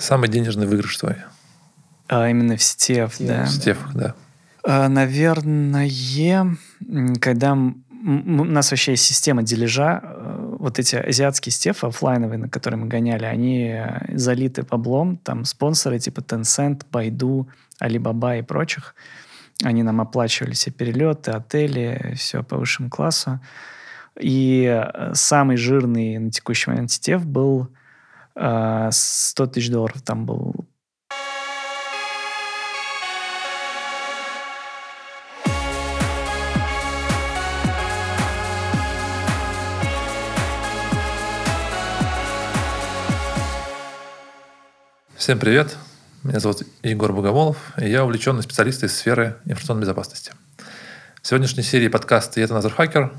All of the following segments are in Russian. Самый денежный выигрыш твой. А именно в STF, да. В STF, да. Наверное, когда у нас вообще есть система дележа, вот эти азиатские STF офлайновые, на которые мы гоняли, они залиты баблом, там спонсоры типа Tencent, Baidu, Alibaba и прочих. Они нам оплачивали все перелеты, отели, все по высшему классу. И самый жирный на текущий момент STF был $100 тысяч, там был. Всем привет, меня зовут Егор Богомолов, и я увлеченный специалист из сферы информационной безопасности. В сегодняшней серии подкаста «Ятаназер хакер»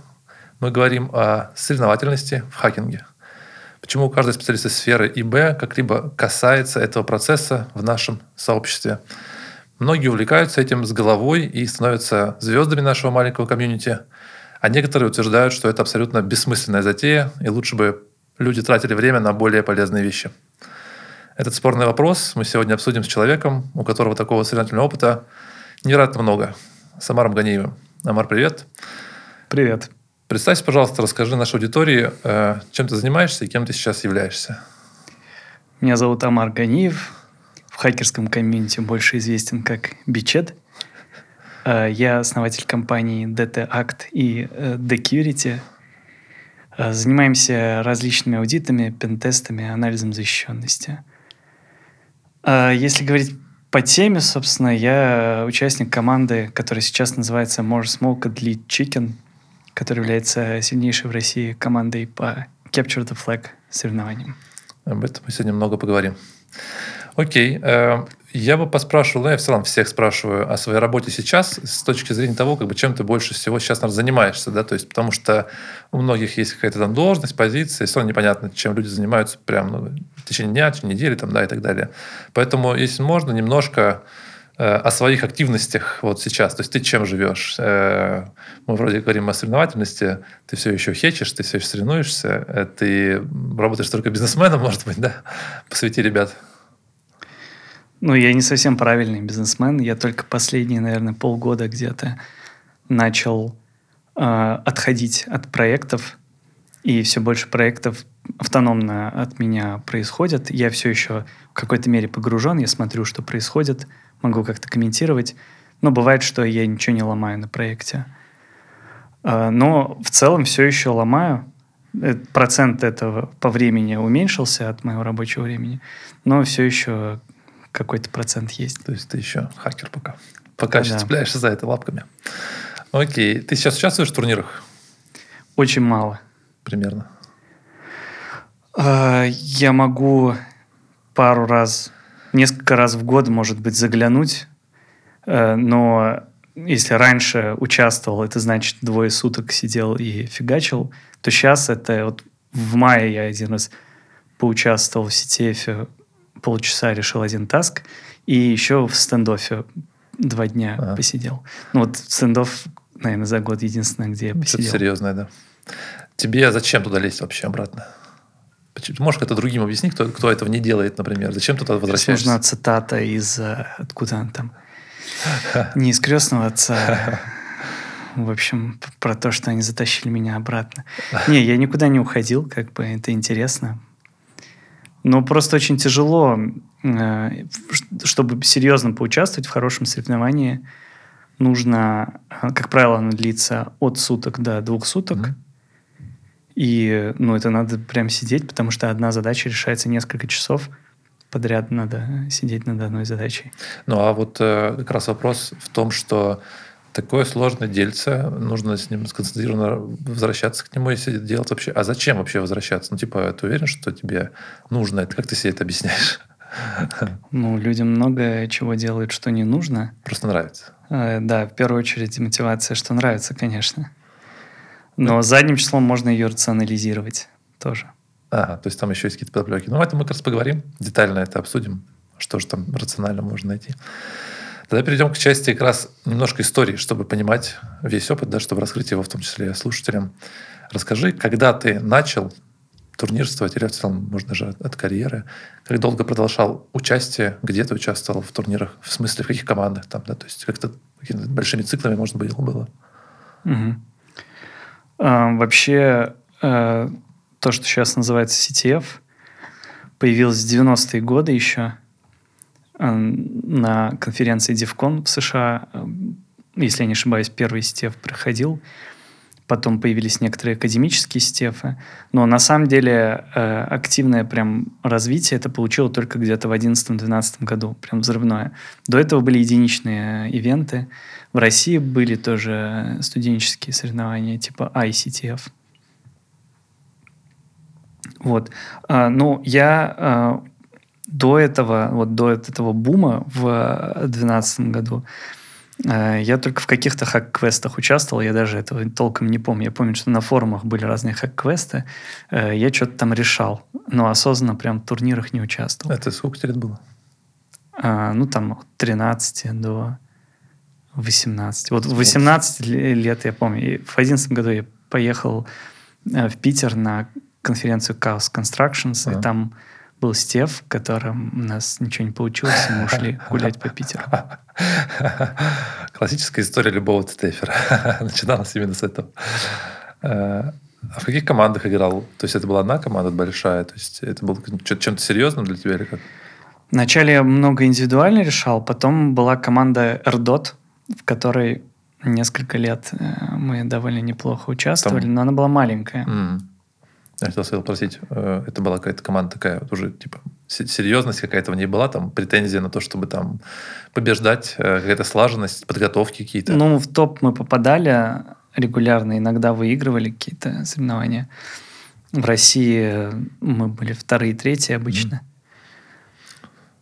мы говорим о соревновательности в хакинге. Почему каждый специалист из сферы ИБ как-либо касается этого процесса в нашем сообществе. Многие увлекаются этим с головой и становятся звездами нашего маленького комьюнити, а некоторые утверждают, что это абсолютно бессмысленная затея, и лучше бы люди тратили время на более полезные вещи. Этот спорный вопрос мы сегодня обсудим с человеком, у которого такого соревновательного опыта невероятно много, с Омаром Ганиевым. Омар, привет. Привет. Представься, пожалуйста, расскажи нашей аудитории, чем ты занимаешься и кем ты сейчас являешься. Меня зовут Омар Ганиев. В хакерском комьюнити больше известен как beched. Я основатель компании DT Act и Decurity. Занимаемся различными аудитами, пентестами, анализом защищенности. Если говорить по теме, собственно, я участник команды, которая сейчас называется More Smoke and Lead Chicken, которая является сильнейшей в России командой по Capture the Flag соревнованиям. Об этом мы сегодня много поговорим. Окей. Я бы поспрашивал, я в целом всех спрашиваю о своей работе сейчас с точки зрения того, как бы, чем ты больше всего сейчас, наверное, занимаешься. Да? То есть, потому что у многих есть какая-то там должность, позиция, и все равно непонятно, чем люди занимаются прямо в течение дня, в течение недели там, да, и так далее. Поэтому, если можно, немножко о своих активностях вот сейчас. То есть, ты чем живешь? Мы вроде говорим о соревновательности. Ты все еще хечешь, ты все еще соревнуешься. Ты работаешь только бизнесменом, может быть, да? Посвяти ребят. Ну, я не совсем правильный бизнесмен. Я только последние, наверное, полгода где-то начал отходить от проектов. И все больше проектов автономно от меня происходят. Я все еще в какой-то мере погружен. Я смотрю, что происходит. Могу как-то комментировать. Но бывает, что я ничего не ломаю на проекте. Но в целом все еще ломаю. Процент этого по времени уменьшился от моего рабочего времени. Но все еще... какой-то процент есть. То есть ты еще хакер пока. Пока еще цепляешься за это лапками. Окей. Ты сейчас участвуешь в турнирах? Очень мало. Примерно? Я могу пару раз, несколько раз в год, может быть, заглянуть. Но если раньше участвовал, это значит 2 суток сидел и фигачил, то сейчас это... Вот в мае я один раз поучаствовал в CTF, полчаса решил один таск, и еще в стендофе 2 дня посидел. Ну, вот стендоф, наверное, за год единственное, где я посидел. Это серьезное, да. Тебе зачем туда лезть вообще обратно? Можешь как-то другим объяснить, кто этого не делает, например? Зачем туда возвращаешься? Нужна цитата из... Откуда она там? Не из «Крестного отца». В общем, про то, что они затащили меня обратно. Не, я никуда не уходил, как бы это интересно. Но просто очень тяжело, чтобы серьезно поучаствовать в хорошем соревновании, нужно, как правило, оно длится от суток до 2 суток. Mm-hmm. И ну, это надо прям сидеть, потому что одна задача решается несколько часов. Подряд надо сидеть над одной задачей. Ну, а вот как раз вопрос в том, что такое сложное дельце, нужно с ним сконцентрированно возвращаться к нему, если это делать вообще. А зачем вообще возвращаться? Ну, типа, ты уверен, что тебе нужно? Как ты себе это объясняешь? Ну, людям много чего делают, что не нужно. Просто нравится. Да, в первую очередь мотивация, что нравится, конечно. Но задним числом можно ее рационализировать тоже. Ага, то есть там еще есть какие-то подоплеки. Ну, об этом мы как раз поговорим, детально это обсудим, что же там рационально можно найти. Тогда перейдем к части как раз немножко истории, чтобы понимать весь опыт, да, чтобы раскрыть его в том числе слушателям. Расскажи, когда ты начал турнирствовать, или в целом можно же от карьеры. Как долго продолжал участие, где ты участвовал в турнирах, в смысле, в каких командах там, да, то есть как-то какими-то большими циклами, может быть, было. Угу. Вообще, то, что сейчас называется CTF, появилось в 90-е годы еще на конференции DEF CON в США. Если я не ошибаюсь, первый CTF проходил. Потом появились некоторые академические CTF. Но на самом деле активное прям развитие это получило только где-то в 2011-2012 году. Прям взрывное. До этого были единичные ивенты. В России были тоже студенческие соревнования типа ICTF. Вот. Ну, я до этого бума в 2012 году я только в каких-то хак-квестах участвовал, я даже этого толком не помню. Я помню, что на форумах были разные хак-квесты, я что-то там решал, но осознанно прям в турнирах не участвовал. Это сколько лет было? Ну, там, от 13 до 18. Вот в 18 лет я помню. И в 2011 году я поехал в Питер на конференцию Chaos Constructions, и там был Стеф, в котором у нас ничего не получилось, и мы ушли гулять по Питеру. Классическая история любого тетефера. Начиналась именно с этого. А в каких командах играл? То есть это была одна команда большая? То есть это было чем-то серьезным для тебя или как? Вначале я много индивидуально решал, потом была команда RDot, в которой несколько лет мы довольно неплохо участвовали, но она была маленькая. Я хотел спросить, это была какая-то команда такая, вот уже типа серьезность какая-то в ней была, там претензия на то, чтобы там побеждать, какая-то слаженность, подготовки какие-то? Ну, в топ мы попадали регулярно, иногда выигрывали какие-то соревнования. В России мы были вторые, третьи обычно.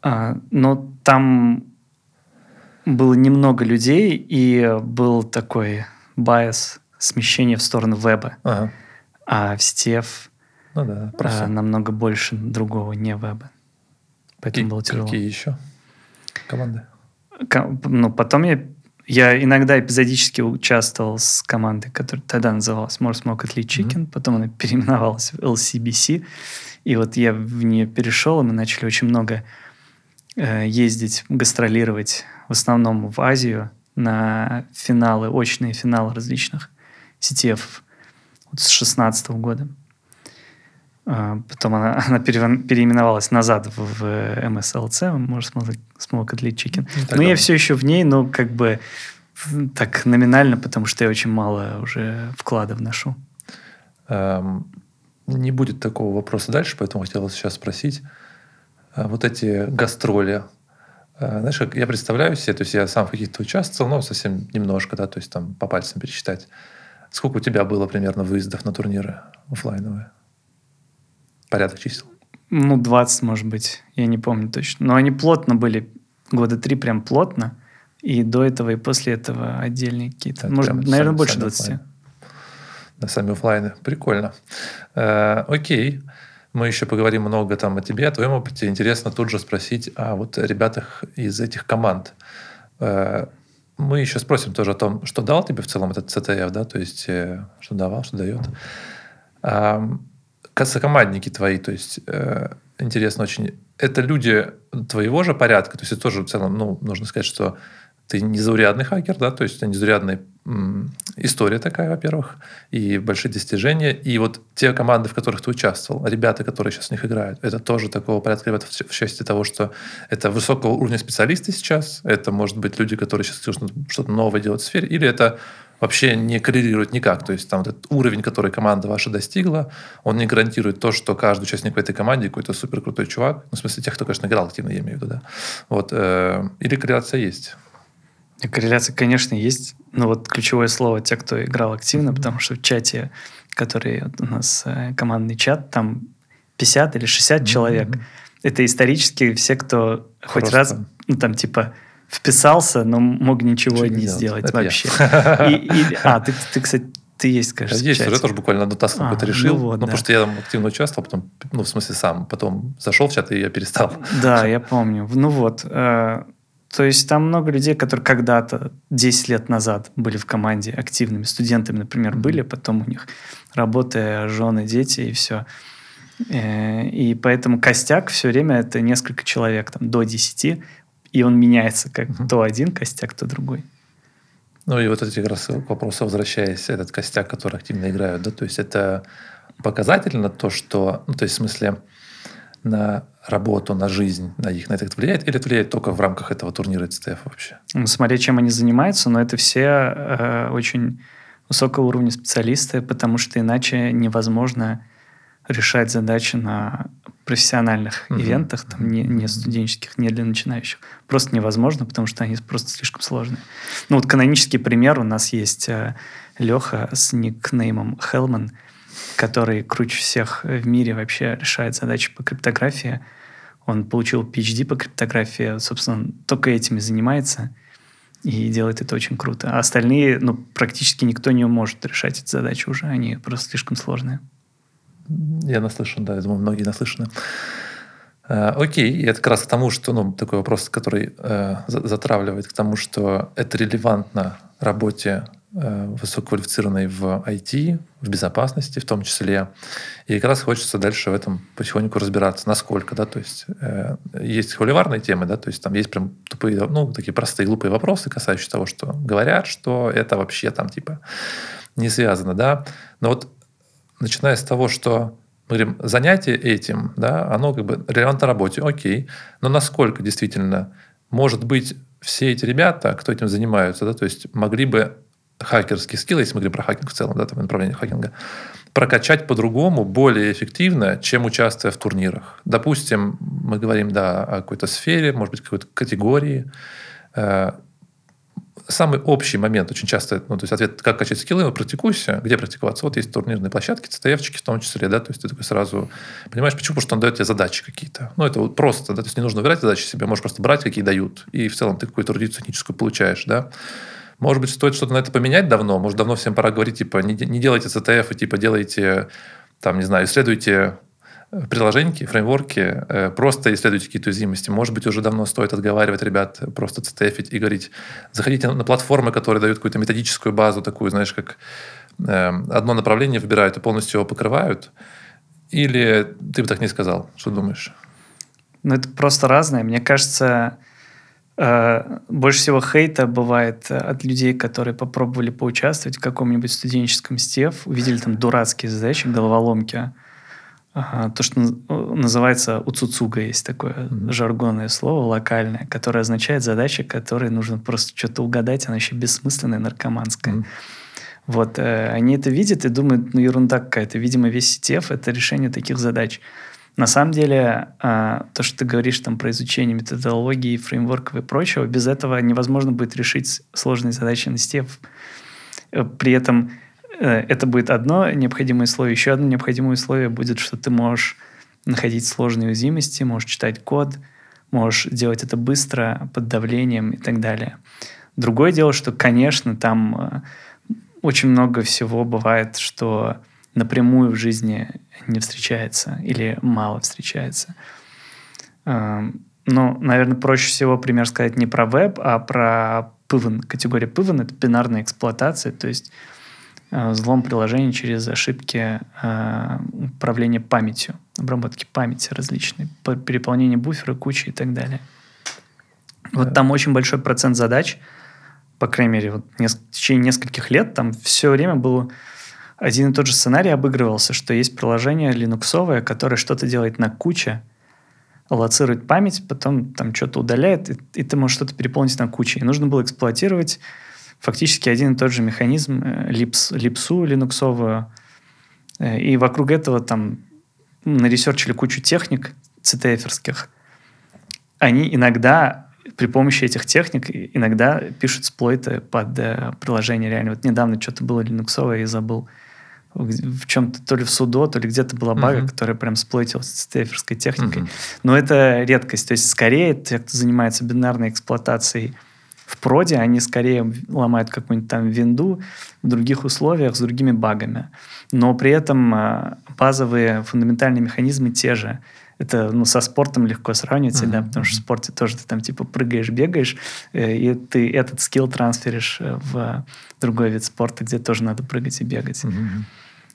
Но там было немного людей, и был такой байс, смещение в сторону веба. Ага. А в CTF намного больше другого не веба. Поэтому было тяжело. Какие еще команды? Потом я иногда эпизодически участвовал с командой, которая тогда называлась More Smoke and Lead Chicken, потом она переименовалась в LCBC, и вот я в нее перешел, и мы начали очень много ездить, гастролировать, в основном в Азию, на финалы, очные финалы различных CTF-ов. Вот с 2016 года. Потом она переименовалась назад в MSLC, может, Smoke and Lead Chicken. Но я все еще в ней, но как бы так номинально, потому что я очень мало уже вклада вношу. Не будет такого вопроса дальше, поэтому хотел сейчас спросить. Вот эти гастроли, знаешь, как я представляю себе, то есть я сам в каких-то участвовал, но совсем немножко, да, то есть там по пальцам пересчитать. Сколько у тебя было примерно выездов на турниры офлайновые? Порядок чисел? 20, может быть. Я не помню точно. Но они плотно были. 3 года прям плотно. И до этого, и после этого отдельные какие-то. Это может, наверное, больше 20. Да, сами офлайны. Прикольно. Окей. Мы еще поговорим много там о тебе, о твоем опыте. Интересно тут же спросить о вот ребятах из этих команд. Мы еще спросим тоже о том, что дал тебе в целом этот CTF, да, то есть что давал, что дает. Косокомандники твои, то есть интересно очень. Это люди твоего же порядка, то есть это тоже в целом, нужно сказать, что ты незаурядный хакер, да, то есть это незаурядная история такая, во-первых, и большие достижения, и вот те команды, в которых ты участвовал, ребята, которые сейчас в них играют, это тоже такого порядка ребят в части того, что это высокого уровня специалисты сейчас, это, может быть, люди, которые сейчас что-то новое делают в сфере, или это вообще не коррелирует никак, то есть там этот уровень, который команда ваша достигла, он не гарантирует то, что каждый участник в этой команде какой-то суперкрутой чувак, в смысле тех, кто, конечно, играл активно, я имею в виду, да, вот, или корреляция есть. Корреляция, конечно, есть. Но вот ключевое слово те, кто играл активно, потому что в чате, который вот у нас командный чат, там 50 или 60 человек. Это исторически все, кто просто хоть раз там типа вписался, но мог ничего не сделать вообще. Ты, кстати, ты есть, конечно, есть, в чате. Я тоже буквально одну таску какую-то решил. Потому что я там активно участвовал, потом, сам. Потом зашел в чат, и я перестал. Да, я помню. То есть там много людей, которые когда-то, 10 лет назад, были в команде активными. Студентами, например, были, потом у них работа, жены, дети и все. И поэтому костяк все время это несколько человек, там, до 10, и он меняется как то один костяк, то другой. Ну и вот эти как раз вопросы, возвращаясь, этот костяк, который активно играют, да, то есть это показательно то, что, ну, то есть в смысле на работу, на жизнь, на их, на это влияет, или это влияет только в рамках этого турнира СТФ вообще? Ну, смотря чем они занимаются, но это все очень высокого уровня специалисты, потому что иначе невозможно решать задачи на профессиональных ивентах, там, не студенческих, не для начинающих. Просто невозможно, потому что они просто слишком сложные. Ну вот канонический пример у нас есть Леха с никнеймом Hellman, который круче всех в мире вообще решает задачи по криптографии. Он получил PHD по криптографии, собственно, только этим и занимается, и делает это очень круто. А остальные, ну, практически никто не может решать эти задачи уже, они просто слишком сложные. Я наслышан, да, я думаю, многие наслышаны. Окей, это как раз к тому, что, ну, такой вопрос, который затравливает к тому, что это релевантно работе высококвалифицированной в IT, в безопасности в том числе. И как раз хочется дальше в этом потихоньку разбираться, насколько, да, то есть есть холиварные темы, да, то есть там есть прям тупые, ну, такие простые глупые вопросы, касающиеся того, что говорят, что это вообще там типа не связано, да. Но вот начиная с того, что мы говорим, занятие этим, да, оно как бы релевантно работе, окей, но насколько действительно, может быть, все эти ребята, кто этим занимаются, да, то есть могли бы хакерские скиллы, если мы говорим про хакинг в целом, да, там направление хакинга, прокачать по-другому, более эффективно, чем участвуя в турнирах. Допустим, мы говорим, да, о какой-то сфере, может быть, какой-то категории. Самый общий момент очень часто, ну, то есть ответ, как качать скиллы, ну, практикуйся, где практиковаться. Вот есть турнирные площадки, ЦТФчики в том числе, да, то есть ты такой сразу понимаешь, почему, потому что он дает тебе задачи какие-то. Ну, это вот просто, да, то есть не нужно выбирать задачи себе, можешь просто брать, какие дают, и в целом ты какую-то эрудицию техническую получаешь, да. Может быть, стоит что-то на это поменять давно, может, давно всем пора говорить, типа, не делайте ЦТФ, и типа, делайте, там, не знаю, исследуйте приложеньки, фреймворки, просто исследуйте какие-то уязвимости. Может быть, уже давно стоит отговаривать ребят просто цтфить и говорить, заходите на платформы, которые дают какую-то методическую базу такую, знаешь, как одно направление выбирают и полностью его покрывают. Или ты бы так не сказал? Что думаешь? Ну, это просто разное. Мне кажется, больше всего хейта бывает от людей, которые попробовали поучаствовать в каком-нибудь студенческом СТФ, увидели там дурацкие задачи, головоломки. То, что называется уцуцуга, есть такое жаргонное слово, локальное, которое означает задачи, которые нужно просто что-то угадать, она еще бессмысленная, наркоманская. Вот, они это видят и думают, ну, ерунда какая-то. Видимо, весь CTF – это решение таких задач. На самом деле, то, что ты говоришь там про изучение методологии, фреймворков и прочего, без этого невозможно будет решить сложные задачи на CTF. При этом это будет одно необходимое условие. Еще одно необходимое условие будет, что ты можешь находить сложные уязвимости, можешь читать код, можешь делать это быстро, под давлением и так далее. Другое дело, что, конечно, там очень много всего бывает, что напрямую в жизни не встречается или мало встречается. Ну, наверное, проще всего пример сказать не про веб, а про Python. Категория Python — это бинарная эксплуатация, то есть взлом приложений через ошибки управления памятью, обработки памяти различной, переполнение буфера, кучи и так далее. Вот там очень большой процент задач, по крайней мере, вот в течение нескольких лет там все время был один и тот же сценарий обыгрывался, что есть приложение линуксовое, которое что-то делает на куче, аллоцирует память, потом там что-то удаляет, и ты можешь что-то переполнить на куче. И нужно было эксплуатировать фактически один и тот же механизм, липсу линуксовую. И вокруг этого там наресерчили кучу техник цтферских. Они иногда при помощи этих техник иногда пишут сплойты под приложение реально. Вот недавно что-то было линуксовое, я забыл. В чем-то, то ли в судо, то ли где-то была бага, которая прям сплойтилась с цтферской техникой. Но это редкость. То есть скорее те, кто занимается бинарной эксплуатацией в проде, они скорее ломают какую-нибудь там винду в других условиях с другими багами. Но при этом базовые фундаментальные механизмы те же. Это, ну, со спортом легко сравнивать, да, потому что в спорте тоже ты там типа прыгаешь, бегаешь, и ты этот скилл трансферишь в другой вид спорта, где тоже надо прыгать и бегать.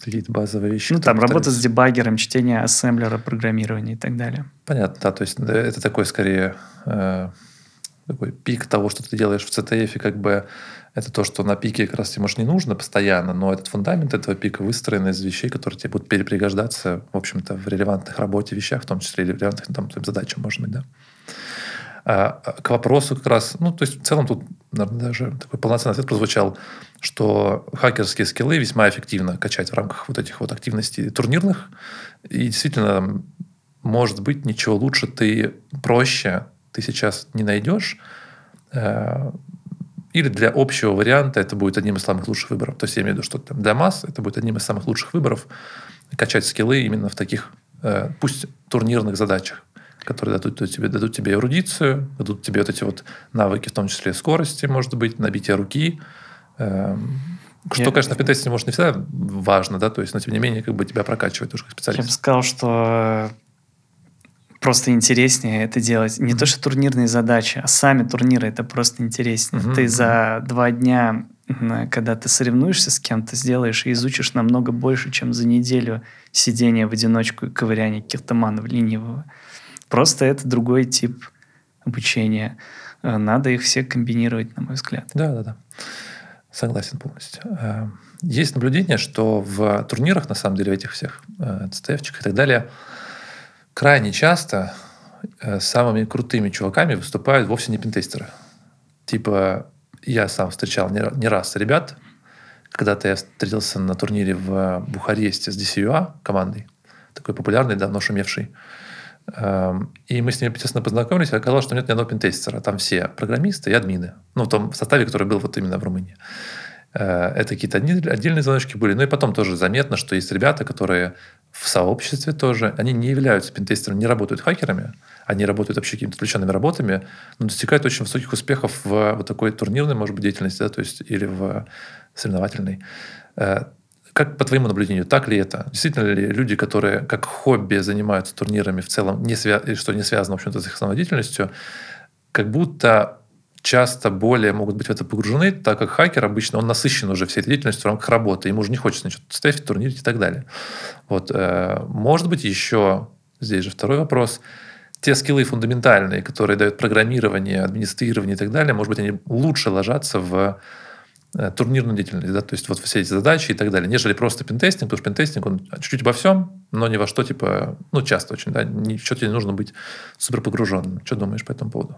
какие-то базовые вещи. Ну, там работа с дебаггером, чтение ассемблера, программирование и так далее. Понятно, да. То есть это такой, скорее, такой пик того, что ты делаешь в CTF, как бы это то, что на пике как раз, может, не нужно постоянно, но этот фундамент этого пика выстроен из вещей, которые тебе будут перепригождаться, в общем-то, в релевантных работе вещах, в том числе и релевантных там, задачах, может быть, да. К вопросу как раз, ну, то есть в целом тут, наверное, даже такой полноценный ответ прозвучал, что хакерские скиллы весьма эффективно качать в рамках вот этих вот активностей турнирных. И действительно, может быть, ничего лучше ты, проще ты сейчас не найдешь. Или для общего варианта это будет одним из самых лучших выборов. То есть я имею в виду, что там для масс это будет одним из самых лучших выборов качать скиллы именно в таких, пусть турнирных задачах, которые дадут тебе эрудицию, дадут тебе вот эти вот навыки, в том числе скорости, может быть, набитие руки. Что, конечно, в пентесте, может, не всегда важно, да, то есть, но тем не менее, как бы тебя прокачивает уже как специалист. Я бы сказал, что просто интереснее это делать. Не то, что турнирные задачи, а сами турниры это просто интереснее. Ты за 2 дня, когда ты соревнуешься с кем-то, сделаешь и изучишь намного больше, чем за неделю сидения в одиночку и ковыряния каких-то манов ленивого. Просто это другой тип обучения. Надо их все комбинировать, на мой взгляд. Да. Согласен полностью. Есть наблюдение, что в турнирах, на самом деле, в этих всех ЦТФ-чиках и так далее, крайне часто самыми крутыми чуваками выступают вовсе не пентестеры. Типа, я сам встречал не раз ребят, когда-то я встретился на турнире в Бухаресте с DCUA командой, такой популярный, давно шумевший. И мы с ними, естественно, познакомились, и оказалось, что нет ни одного пентестера. Там все программисты и админы. Ну, в том составе, который был вот именно в Румынии. Это какие-то отдельные звоночки были. Ну, и потом тоже заметно, что есть ребята, которые в сообществе тоже, они не являются пентестерами, не работают хакерами, они работают вообще какими-то отвлеченными работами, но достигают очень высоких успехов в вот такой турнирной, может быть, деятельности, да, то есть или в соревновательной. Как по твоему наблюдению, так ли это? Действительно ли люди, которые как хобби занимаются турнирами в целом, что не связано, в общем-то, с их основной деятельностью, как будто часто более могут быть в это погружены, так как хакер обычно, он насыщен уже всей этой деятельностью в рамках работы, ему уже не хочется ничего ставить, турнирить и так далее. Вот, может быть, еще здесь же второй вопрос. Те скиллы фундаментальные, которые дают программирование, администрирование и так далее, может быть, они лучше ложатся в турнирную деятельность, да, то есть вот все эти задачи и так далее, нежели просто пентестинг, потому что пентестинг, он чуть-чуть обо всем, но ни во что, типа, ну, часто очень, да, ни в чём тебе не нужно быть суперпогруженным. Что думаешь по этому поводу?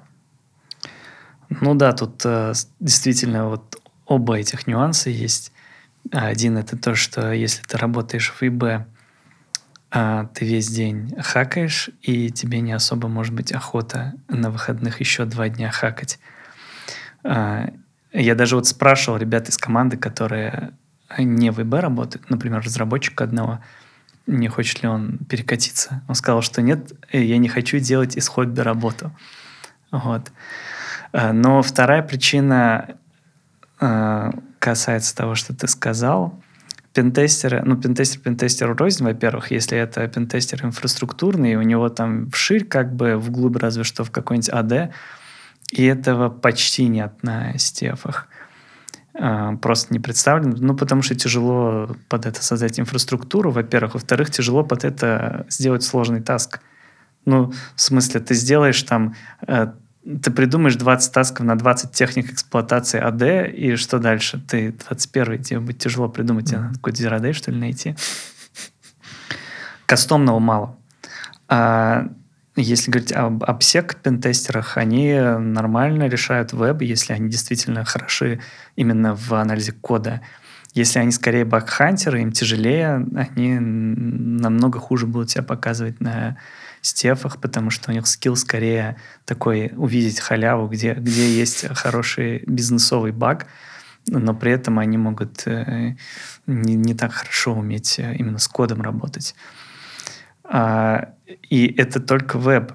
Ну да, тут действительно вот оба этих нюанса есть. Один — это то, что если ты работаешь в ИБ, ты весь день хакаешь, и тебе не особо, может быть, охота на выходных еще 2 дня хакать. Я даже вот спрашивал ребят из команды, которые не в ИБ работают, например, разработчика одного, не хочет ли он перекатиться. Он сказал, что нет, я не хочу делать из хобби работу. Вот. Но вторая причина касается того, что ты сказал. Пентестеры, ну, пентестер рознь, во-первых, если это пентестер инфраструктурный, у него там вширь, как бы вглубь, разве что в какой-нибудь АД, и этого почти нет на стефах. Просто не представлено. Ну, потому что тяжело под это создать инфраструктуру, во-первых. Во-вторых, тяжело под это сделать сложный таск. Ну, в смысле, ты сделаешь там... Ты придумаешь 20 тасков на 20 техник эксплуатации АД, и что дальше? Ты 21-й, тебе будет тяжело придумать. Тебе надо какой-то зеродей, что ли, найти. Кастомного мало. Если говорить об обсек-пентестерах, они нормально решают веб, если они действительно хороши именно в анализе кода. Если они скорее бакхантеры, им тяжелее, они намного хуже будут себя показывать на стефах, потому что у них скилл скорее такой увидеть халяву, где есть хороший бизнесовый баг, но при этом они могут не так хорошо уметь именно с кодом работать. И это только веб.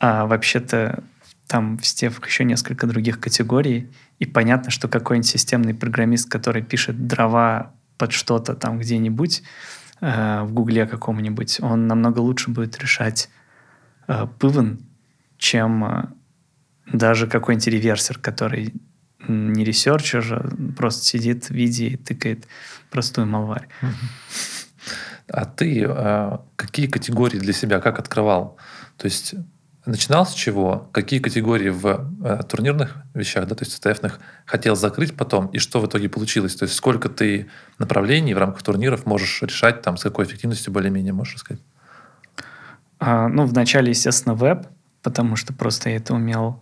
А вообще-то там в стефах еще несколько других категорий. И понятно, что какой-нибудь системный программист, который пишет дрова под что-то там где-нибудь, в гугле каком-нибудь, он намного лучше будет решать пывен, чем даже какой-нибудь реверсер, который не ресерчер, а просто сидит в виде и тыкает простую малварь. А ты какие категории для себя как открывал? То есть начинал с чего? Какие категории в турнирных вещах, да, то есть СТФ-ных, хотел закрыть потом? И что в итоге получилось? То есть сколько ты направлений в рамках турниров можешь решать, там, с какой эффективностью более-менее можешь сказать? Ну, вначале, естественно, веб, потому что просто я это умел.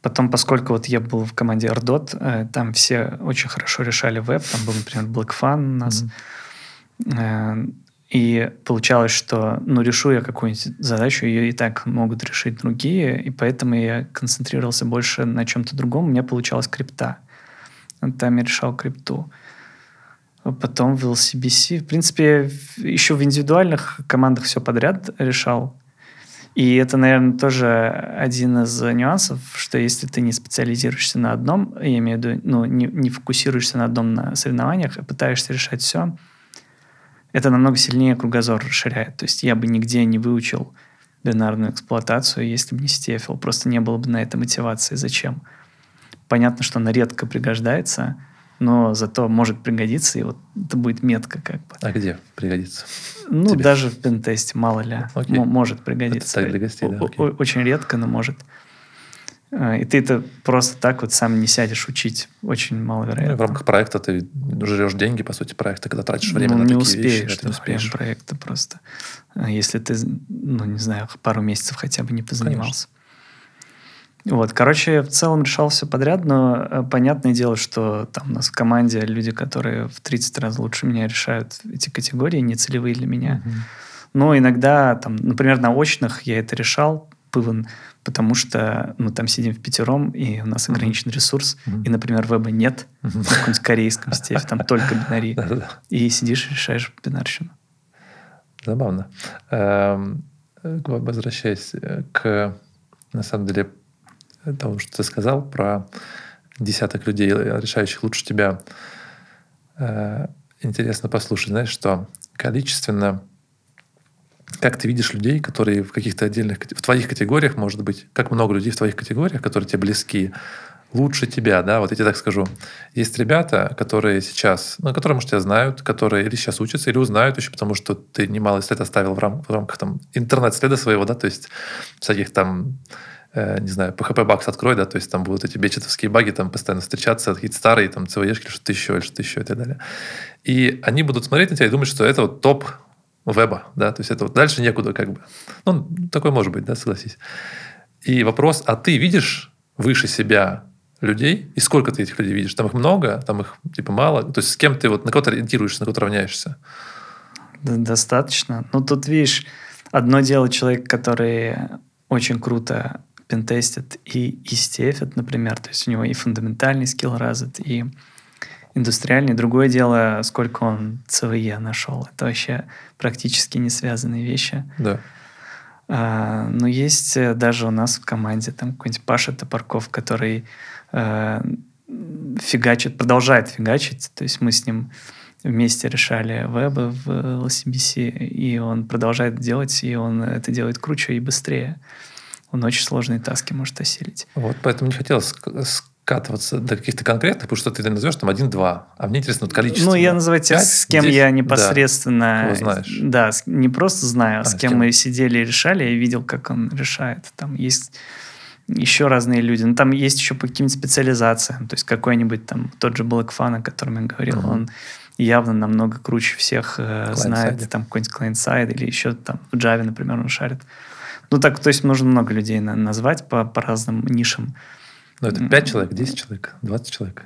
Потом, поскольку вот я был в команде RDot, там все очень хорошо решали веб. Там был, например, BlackFan у нас. Mm-hmm. И получалось, что, ну, решу я какую-нибудь задачу, ее и так могут решить другие, и поэтому я концентрировался больше на чем-то другом. У меня получалась крипта. Там я решал крипту. Потом в LCBC. В принципе, еще в индивидуальных командах все подряд решал. И это, наверное, тоже один из нюансов, что если ты не специализируешься на одном, я имею в виду, ну, не фокусируешься на одном на соревнованиях, а пытаешься решать все, это намного сильнее кругозор расширяет. То есть я бы нигде не выучил бинарную эксплуатацию, если бы не стефил. Просто не было бы на это мотивации. Зачем? Понятно, что она редко пригождается, но зато может пригодиться, и вот это будет метка как бы. А где пригодится? Ну, тебе? Даже в пентесте, мало ли. Окей. Может пригодиться. Это для гостей, да? Окей. Очень редко, но может. И ты это просто так вот сам не сядешь учить. Очень маловероятно. Ну, и в рамках проекта ты жрешь деньги, по сути, проекта, когда тратишь время на такие вещи. Ты не успеешь проекта просто. Если ты, ну, не знаю, пару месяцев хотя бы не позанимался. Конечно. Вот, короче, в целом решал все подряд, но понятное дело, что там у нас в команде люди, которые в 30 раз лучше меня решают эти категории, не целевые для меня. Mm-hmm. Но иногда, там, например, на очных я это решал, потому что мы там сидим впятером, и у нас ограничен ресурс, и, например, веба нет, в каком-нибудь корейском стефе, там только бинари. И сидишь, решаешь бинарщину. Забавно. Возвращаясь к, на самом деле, того, что ты сказал про десяток людей, решающих лучше тебя. Интересно послушать, знаешь, что количественно, как ты видишь людей, которые в каких-то отдельных, в твоих категориях, может быть, как много людей в твоих категориях, которые тебе близки, лучше тебя, да, вот я тебе так скажу. Есть ребята, которые сейчас, ну, которые, может, тебя знают, которые или сейчас учатся, или узнают еще, потому что ты немало след оставил в рамках там интернет-следа своего, да, то есть всяких там, не знаю, PHP-бакс открой, да, то есть там будут эти бечетовские баги там постоянно встречаться, какие-то старые там ЦВЕшки, что-то еще и так далее. И они будут смотреть на тебя и думать, что это вот топ веба, да, то есть это вот дальше некуда как бы. Ну, такое может быть, да, согласись. И вопрос, а ты видишь выше себя людей, и сколько ты этих людей видишь? Там их много, там их типа мало? То есть с кем ты вот, на кого-то ориентируешься, на кого-то равняешься? Достаточно. Ну, тут, видишь, одно дело человек, который очень круто пентестит и стефит, например. То есть у него и фундаментальный скилл развит, и индустриальный. Другое дело, сколько он ЦВЕ нашел. Это вообще практически не связанные вещи. Да. Но есть даже у нас в команде там какой-нибудь Паша Топорков, который продолжает фигачить. То есть мы с ним вместе решали вебы в LCBC, и он продолжает делать, и он это делает круче и быстрее. Он очень сложные таски может осилить. Вот, поэтому не хотелось скатываться до каких-то конкретных, потому что ты назовешь там 1-2. А мне интересно вот количество. Ну, я называю тех, с кем 10, я непосредственно... Да, знаешь. Да, не просто знаю, с кем мы сидели и решали, я видел, как он решает. Там есть еще разные люди. Но там есть еще по каким-то специализациям. То есть какой-нибудь там тот же BlackFan, о котором я говорил, он явно намного круче всех знает. Там какой-нибудь клиент-сайд или еще там в Java, например, он шарит. Ну, так, то есть нужно много людей назвать по разным нишам. Ну, это 5 человек, 10 человек, 20 человек.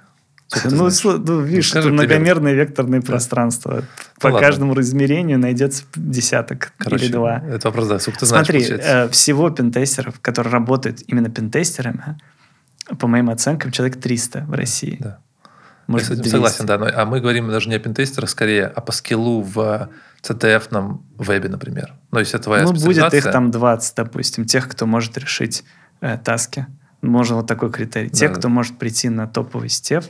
Ну, видишь, это многомерное векторное пространство. По каждому измерению найдется десяток или два. Это вопрос, да, сколько ты знаешь. Смотри, всего пентестеров, которые работают именно пентестерами, по моим оценкам, человек 300 в России. Да. Я с этим согласен, да. А мы говорим даже не о пентестерах скорее, а по скиллу в CTF-ном вебе, например. Ну, если это твоя специализация... будет их там 20, допустим, тех, кто может решить таски. Можно вот такой критерий. Да, кто может прийти на топовый стеф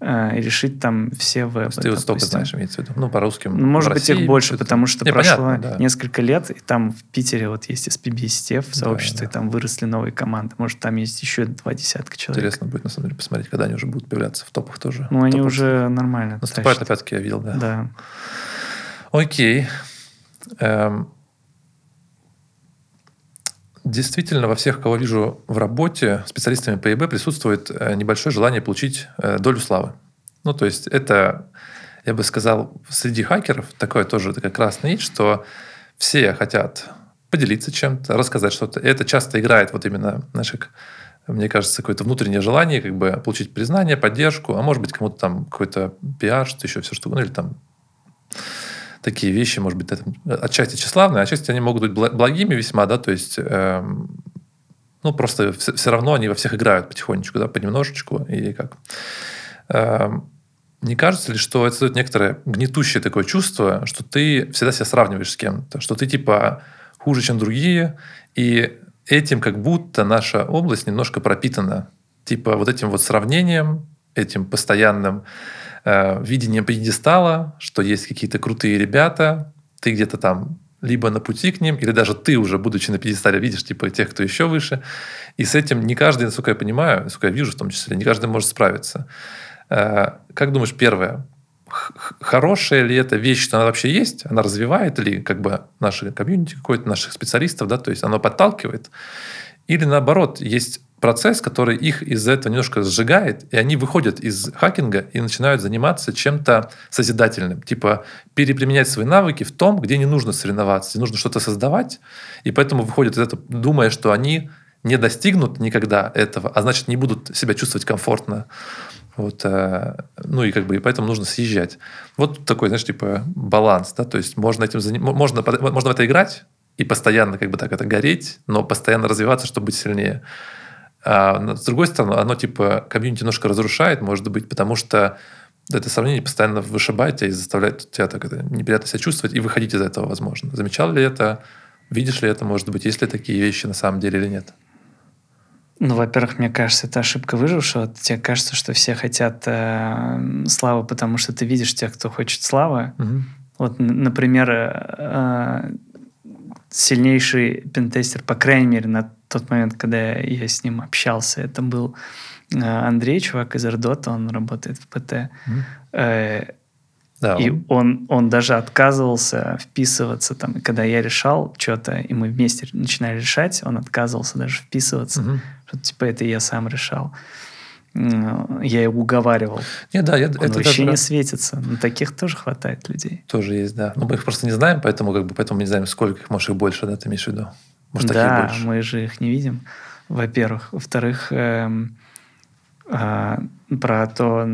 и решить там все вебы. Ты вот столько знаешь, имеется в виду. Ну, по-русски. Ну, может быть, их больше, потому что прошло несколько лет, и там в Питере вот есть SPB STF в сообществе, и там выросли новые команды. Может, там есть еще 20 человек. Интересно будет, на самом деле, посмотреть, когда они уже будут появляться в топах тоже. Ну, они уже нормально. Наступают опять-таки, я видел, да. Да. Окей. Действительно, во всех, кого вижу в работе, специалистами по ИБ присутствует небольшое желание получить долю славы. Ну, то есть это, я бы сказал, среди хакеров такое тоже такая красная нить, что все хотят поделиться чем-то, рассказать что-то. Это часто играет вот именно, знаешь, мне кажется, какое-то внутреннее желание как бы получить признание, поддержку, а может быть, кому-то там какой-то пиар, что еще, все что, ну, или там такие вещи, может быть, отчасти тщеславные, отчасти они могут быть благими весьма, да, то есть, ну, просто все равно они во всех играют потихонечку, да, понемножечку, и как. Не кажется ли, что это создает некоторое гнетущее такое чувство, что ты всегда себя сравниваешь с кем-то, что ты, типа, хуже, чем другие, и этим как будто наша область немножко пропитана, типа, вот этим вот сравнением, этим постоянным видением пьедестала, что есть какие-то крутые ребята, ты где-то там либо на пути к ним, или даже ты уже, будучи на пьедестале, видишь типа тех, кто еще выше. И с этим не каждый, насколько я понимаю, насколько я вижу в том числе, не каждый может справиться. Как думаешь, первое, хорошая ли эта вещь, что она вообще есть? Она развивает ли как бы наши комьюнити какое-то, наших специалистов, да, то есть она подталкивает? Или наоборот, есть процесс, который их из-за этого немножко сжигает, и они выходят из хакинга и начинают заниматься чем-то созидательным, типа переприменять свои навыки в том, где не нужно соревноваться, где нужно что-то создавать, и поэтому выходят из этого, думая, что они не достигнут никогда этого, а значит, не будут себя чувствовать комфортно. Вот, ну и как бы и поэтому нужно съезжать. Вот такой, знаешь, типа баланс, да, то есть можно этим можно в это играть и постоянно как бы так это гореть, но постоянно развиваться, чтобы быть сильнее. А с другой стороны, оно типа комьюнити немножко разрушает, может быть, потому что это сравнение постоянно вышибает тебя и заставляет тебя так это неприятно себя чувствовать и выходить из этого, возможно. Замечал ли это? Видишь ли это, может быть, есть ли такие вещи на самом деле или нет? Ну, во-первых, мне кажется, это ошибка выжившего. Тебе кажется, что все хотят славы, потому что ты видишь тех, кто хочет славы. Угу. Вот, например, сильнейший пентестер, по крайней мере, на тот момент, когда я с ним общался, это был Андрей, чувак из RDot, он работает в ПТ. Mm-hmm. Да, и он даже отказывался вписываться, там, когда я решал что-то, и мы вместе начинали решать, он отказывался даже вписываться, mm-hmm. что типа это я сам решал. Я его уговаривал. Не, да, он это вообще даже не светится. Но таких тоже хватает людей. Тоже есть, да. Но мы их просто не знаем, поэтому, как бы, поэтому мы не знаем, сколько их, может, их больше, да, ты имеешь в виду? Может, да, таких больше. Мы же их не видим, во-первых. Во-вторых, про то,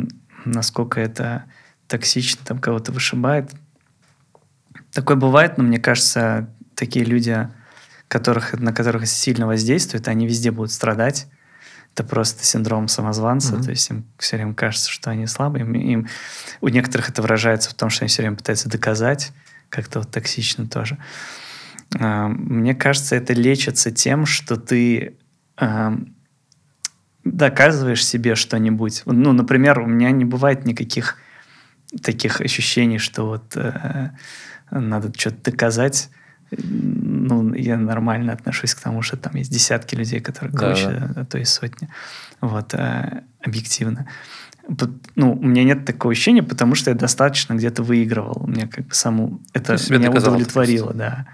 насколько это токсично, там кого-то вышибает. Такое бывает, но мне кажется, такие люди, на которых сильно воздействует, они везде будут страдать. Это просто синдром самозванца, mm-hmm. то есть им все время кажется, что они слабые. У некоторых это выражается в том, что они все время пытаются доказать, как-то вот токсично тоже. Мне кажется, это лечится тем, что ты доказываешь себе что-нибудь. Ну, например, у меня не бывает никаких таких ощущений, что вот надо что-то доказать. Ну, я нормально отношусь к тому, что там есть десятки людей, которые круче, да. А то и сотни. Вот, объективно. Ну, у меня нет такого ощущения, потому что я достаточно где-то выигрывал. Мне как бы саму это меня удовлетворило, да.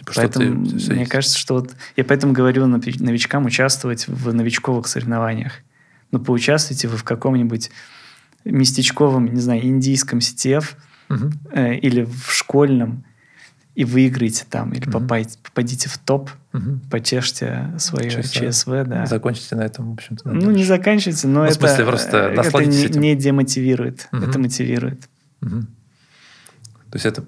Типа, поэтому мне кажется, что вот я поэтому говорю новичкам участвовать в новичковых соревнованиях. Но поучаствуйте вы в каком-нибудь местечковом, не знаю, индийском CTF угу. Или в школьном, и выиграете там, или попадите в топ, потешьте свое ЧСВ. Да. Закончите на этом, в общем-то. Ну, дальше. Не заканчивайте, но это, в смысле, просто насладитесь этим. Не демотивирует, это мотивирует. То есть это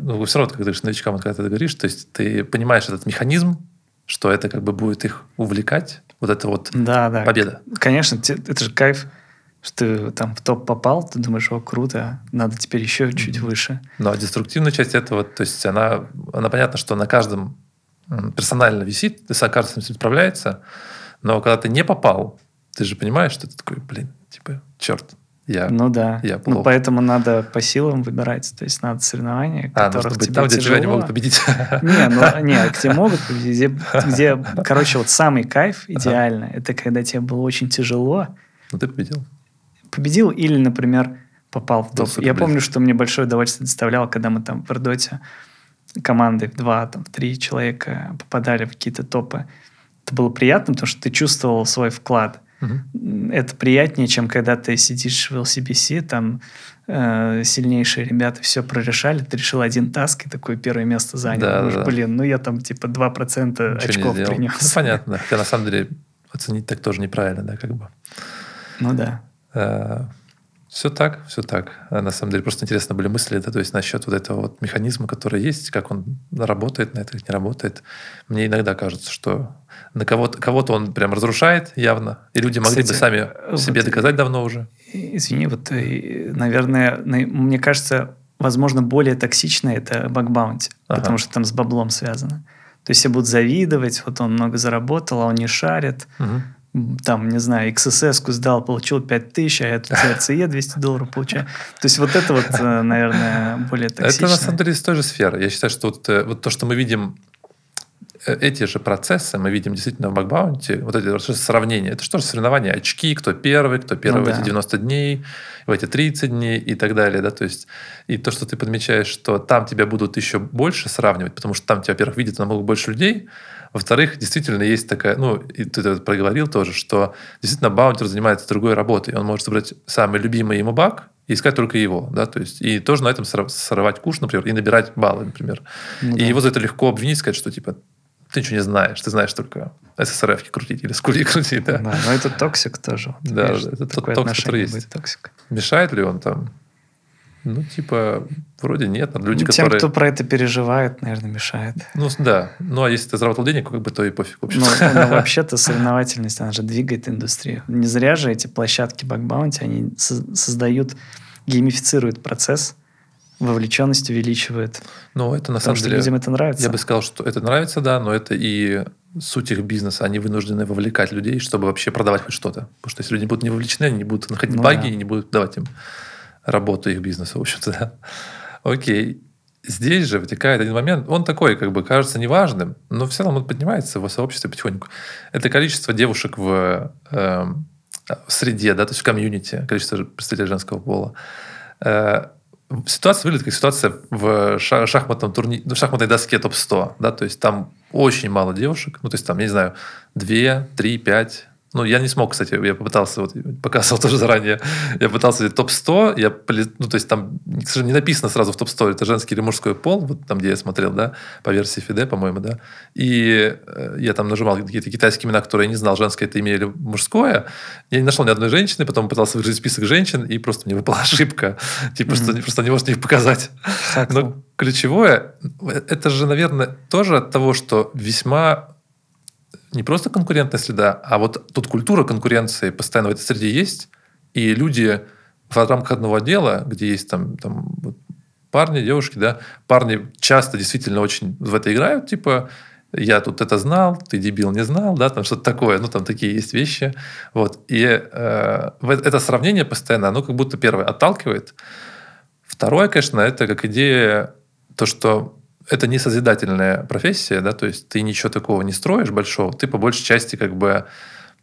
ну, все равно, когда ты говоришь новичкам, когда ты говоришь, то есть ты понимаешь этот механизм, что это как бы будет их увлекать, вот это вот да, победа. Конечно, это же кайф. Что ты там в топ попал, ты думаешь, о, круто, надо теперь еще чуть выше. Ну, а деструктивная часть этого, то есть она понятно, что на каждом персонально висит, ты с каждым справляется, но когда ты не попал, ты же понимаешь, что ты такой, блин, типа, черт, я ну да, я плох. Ну, поэтому надо по силам выбирать, то есть надо соревнования, которых тебе тяжело. Там, где тебя не могут победить. Где могут победить, где, короче, вот самый кайф идеально, это когда тебе было очень тяжело. Ну, ты победил. Или, например, попал в топ. Я помню, что мне большое удовольствие доставляло, когда мы там в RDot'е команды 2-3 человека попадали в какие-то топы. Это было приятно, потому что ты чувствовал свой вклад. Угу. Это приятнее, чем когда ты сидишь в LCBC, там сильнейшие ребята все прорешали, ты решил один таск и такое первое место занял. Да, да, блин, ну я там типа 2% ничего очков принес. Ну, понятно, хотя на самом деле оценить так тоже неправильно, да, как бы. Ну да. Все так, все так. На самом деле, просто интересно были мысли, да, то есть насчет вот этого вот механизма, который есть, как он работает на это, как не работает. Мне иногда кажется, что на кого-то он прям разрушает явно, и люди могли бы сами вот себе доказать давно уже. Извини, вот, наверное, мне кажется, возможно, более токсично это бакбаунти, потому что там с баблом связано. То есть все будут завидовать, вот он много заработал, а он не шарит. Угу. Там, не знаю, XSS-ку сдал, получил 5000, а я тут CE $200 получаю. То есть вот это вот, наверное, более токсично. Это, на самом деле, из той же сферы. Я считаю, что вот то, что мы видим, эти же процессы, мы видим действительно в бакбаунте, вот эти сравнения, это что же соревнования? Очки, кто первый в эти 90 дней, в эти 30 дней и так далее. Да? То есть, и то, что ты подмечаешь, что там тебя будут еще больше сравнивать, потому что там тебя, во-первых, видят намного больше людей. Во-вторых, действительно есть такая... Ну, и ты это проговорил тоже, что действительно баунтер занимается другой работой. Он может собрать самый любимый ему баг и искать только его. Да? То есть, и тоже на этом сорвать куш, например, и набирать баллы, например. Ну, и его за это легко обвинить, сказать, что типа ты ничего не знаешь, ты знаешь только ССРФ-ки крутить или скули крутить. Да, но это токсик тоже. Вот, да, видишь, это тот токсик, который есть. Токсик. Мешает ли он там? Ну, типа, вроде нет. Люди, тем, которые... кто про это переживает, наверное, мешает. Ну, да. Ну, а если ты заработал денег, как бы, то и пофиг. Ну, вообще-то соревновательность, она же двигает индустрию. Не зря же эти площадки бакбаунти, они создают, геймифицируют процесс, вовлеченность увеличивает. Ну, это на самом деле... Потому что людям это нравится. Я бы сказал, что это нравится, да, но это и суть их бизнеса. Они вынуждены вовлекать людей, чтобы вообще продавать хоть что-то. Потому что если люди будут не вовлечены, они не будут находить баги и не будут давать им... работу их бизнеса, в общем-то. Да. Окей. Здесь же вытекает один момент. Он такой, как бы, кажется неважным, но в целом он поднимается в сообществе потихоньку. Это количество девушек в среде, да, то есть в комьюнити, количество представителей женского пола. Ситуация выглядит как ситуация в шахматном турнире, в шахматной доске топ-100. Да, то есть там очень мало девушек. Ну, то есть там, я не знаю, 2, 3, 5... Ну, я не смог, кстати, я попытался, вот показывал тоже заранее, я пытался взять топ-100, ну, то есть там, к сожалению, не написано сразу в топ-100, это женский или мужской пол, вот там, где я смотрел, да, по версии FIDE, по-моему, да, и я там нажимал какие-то китайские имена, которые я не знал, женское это имя или мужское, я не нашел ни одной женщины, потом пытался выжить список женщин, и просто мне выпала ошибка, типа, что просто не может их показать. Но ключевое, это же, наверное, тоже от того, что весьма... не просто конкурентная среда, а вот тут культура конкуренции постоянно в этой среде есть, и люди в рамках одного отдела, где есть там вот парни, девушки, да, парни часто действительно очень в это играют, типа я тут это знал, ты дебил не знал, да, там что-то такое, ну там такие есть вещи, вот, и это сравнение постоянно, оно как будто первое отталкивает, второе, конечно, это как идея то, что это не созидательная профессия, да, то есть ты ничего такого не строишь большого, ты по большей части как бы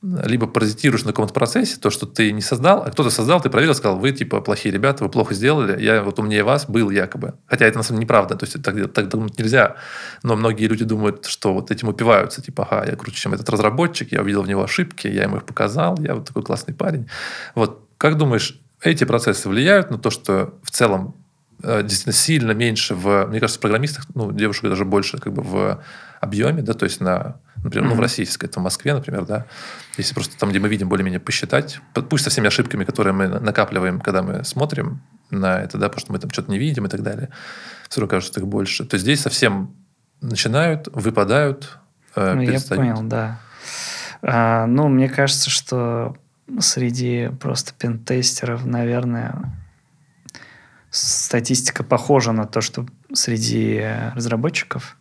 либо паразитируешь на каком-то процессе, то, что ты не создал, а кто-то создал, ты проверил, сказал, вы типа плохие ребята, вы плохо сделали, я вот умнее вас был якобы. Хотя это на самом деле неправда, то есть так думать нельзя, но многие люди думают, что вот этим упиваются, типа, ага, я круче, чем этот разработчик, я увидел в него ошибки, я ему их показал, я вот такой классный парень. Вот, как думаешь, эти процессы влияют на то, что в целом действительно сильно меньше в, мне кажется, в программистах, ну, девушек даже больше как бы в объеме, да, то есть, например, ну, в российской, там, в Москве, например, да, если просто там, где мы видим, более-менее посчитать, пусть со всеми ошибками, которые мы накапливаем, когда мы смотрим на это, да, потому что мы там что-то не видим и так далее, все равно кажется, что их больше. То есть здесь совсем начинают, выпадают, перестают. Я понял, да. Ну, мне кажется, что среди просто пентестеров, наверное... Статистика похожа на то, что среди разработчиков,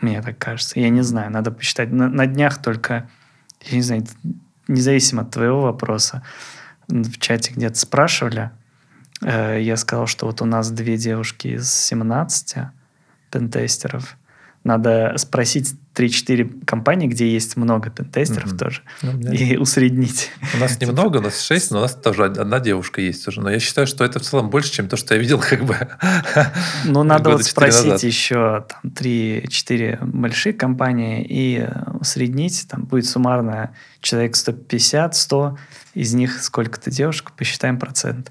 мне так кажется. Я не знаю, надо посчитать. На днях только, я не знаю, независимо от твоего вопроса, в чате где-то спрашивали. Я сказал, что вот у нас 2 девушки из 17 пентестеров. Надо спросить 3-4 компании, где есть много пентестеров тоже, и усреднить. У нас немного, у нас 6, но у нас тоже одна девушка есть уже. Но я считаю, что это в целом больше, чем то, что я видел как бы. Ну, надо вот спросить назад. Еще там, 3-4 большие компании и усреднить. Там будет суммарно человек 150-100, из них сколько-то девушек, посчитаем процент.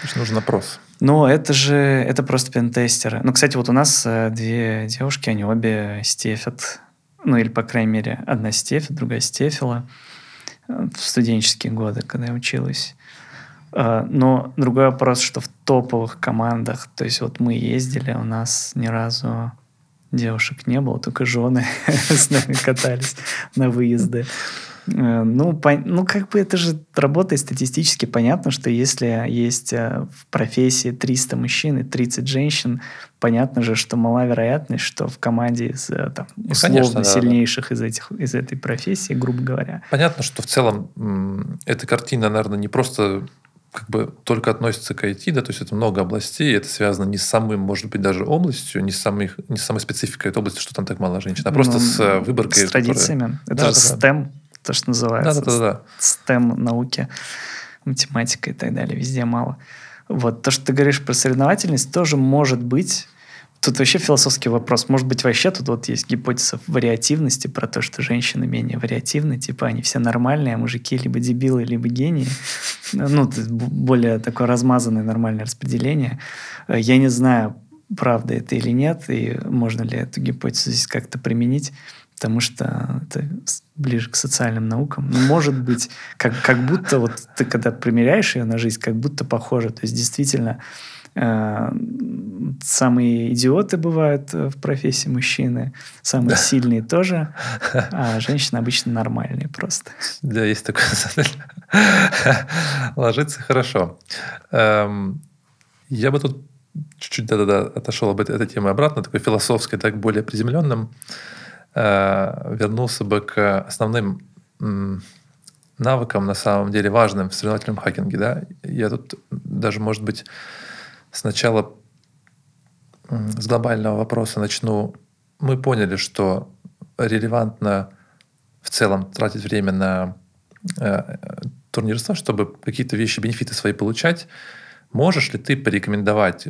Значит, нужен опрос. Ну, это же, это просто пентестеры. Ну, кстати, вот у нас две девушки, они обе стефят. Ну, или, по крайней мере, одна стефит, другая стефила в студенческие годы, когда я училась. Но другой вопрос, что в топовых командах, то есть вот мы ездили, у нас ни разу девушек не было, только жены с нами катались на выезды. Ну, как бы это же работает статистически. Понятно, что если есть в профессии 300 мужчин и 30 женщин, понятно же, что мала вероятность, что в команде из там, условно конечно, сильнейших да. Из этой профессии, грубо говоря. Понятно, что в целом эта картина, наверное, не просто как бы только относится к IT, да, то есть это много областей, это связано не с самой, может быть, даже областью, не с самой спецификой этой области, что там так мало женщин, а просто с выборкой. С традициями. Которая... Это же STEM. То, что называется STEM науки, математика и так далее, везде мало. Вот. То, что ты говоришь про соревновательность, тоже может быть... Тут вообще философский вопрос. Может быть, вообще тут вот есть гипотеза вариативности про то, что женщины менее вариативны, типа они все нормальные, а мужики либо дебилы, либо гении. Ну, более такое размазанное нормальное распределение. Я не знаю, правда это или нет, и можно ли эту гипотезу здесь как-то применить. Потому что это ближе к социальным наукам. Но, может быть, как будто вот ты, когда примеряешь ее на жизнь, как будто похоже. То есть, действительно, самые идиоты бывают в профессии мужчины, самые сильные тоже, а женщины обычно нормальные просто. Да, есть такое. Ложится хорошо. Я бы тут чуть-чуть отошел от этой темы обратно, такой философской, так более приземленным. Вернулся бы к основным навыкам, на самом деле важным в соревновательном хакинге. Да? Я тут даже, может быть, сначала с глобального вопроса начну. Мы поняли, что релевантно в целом тратить время на турнирство, чтобы какие-то вещи, бенефиты свои получать. Можешь ли ты порекомендовать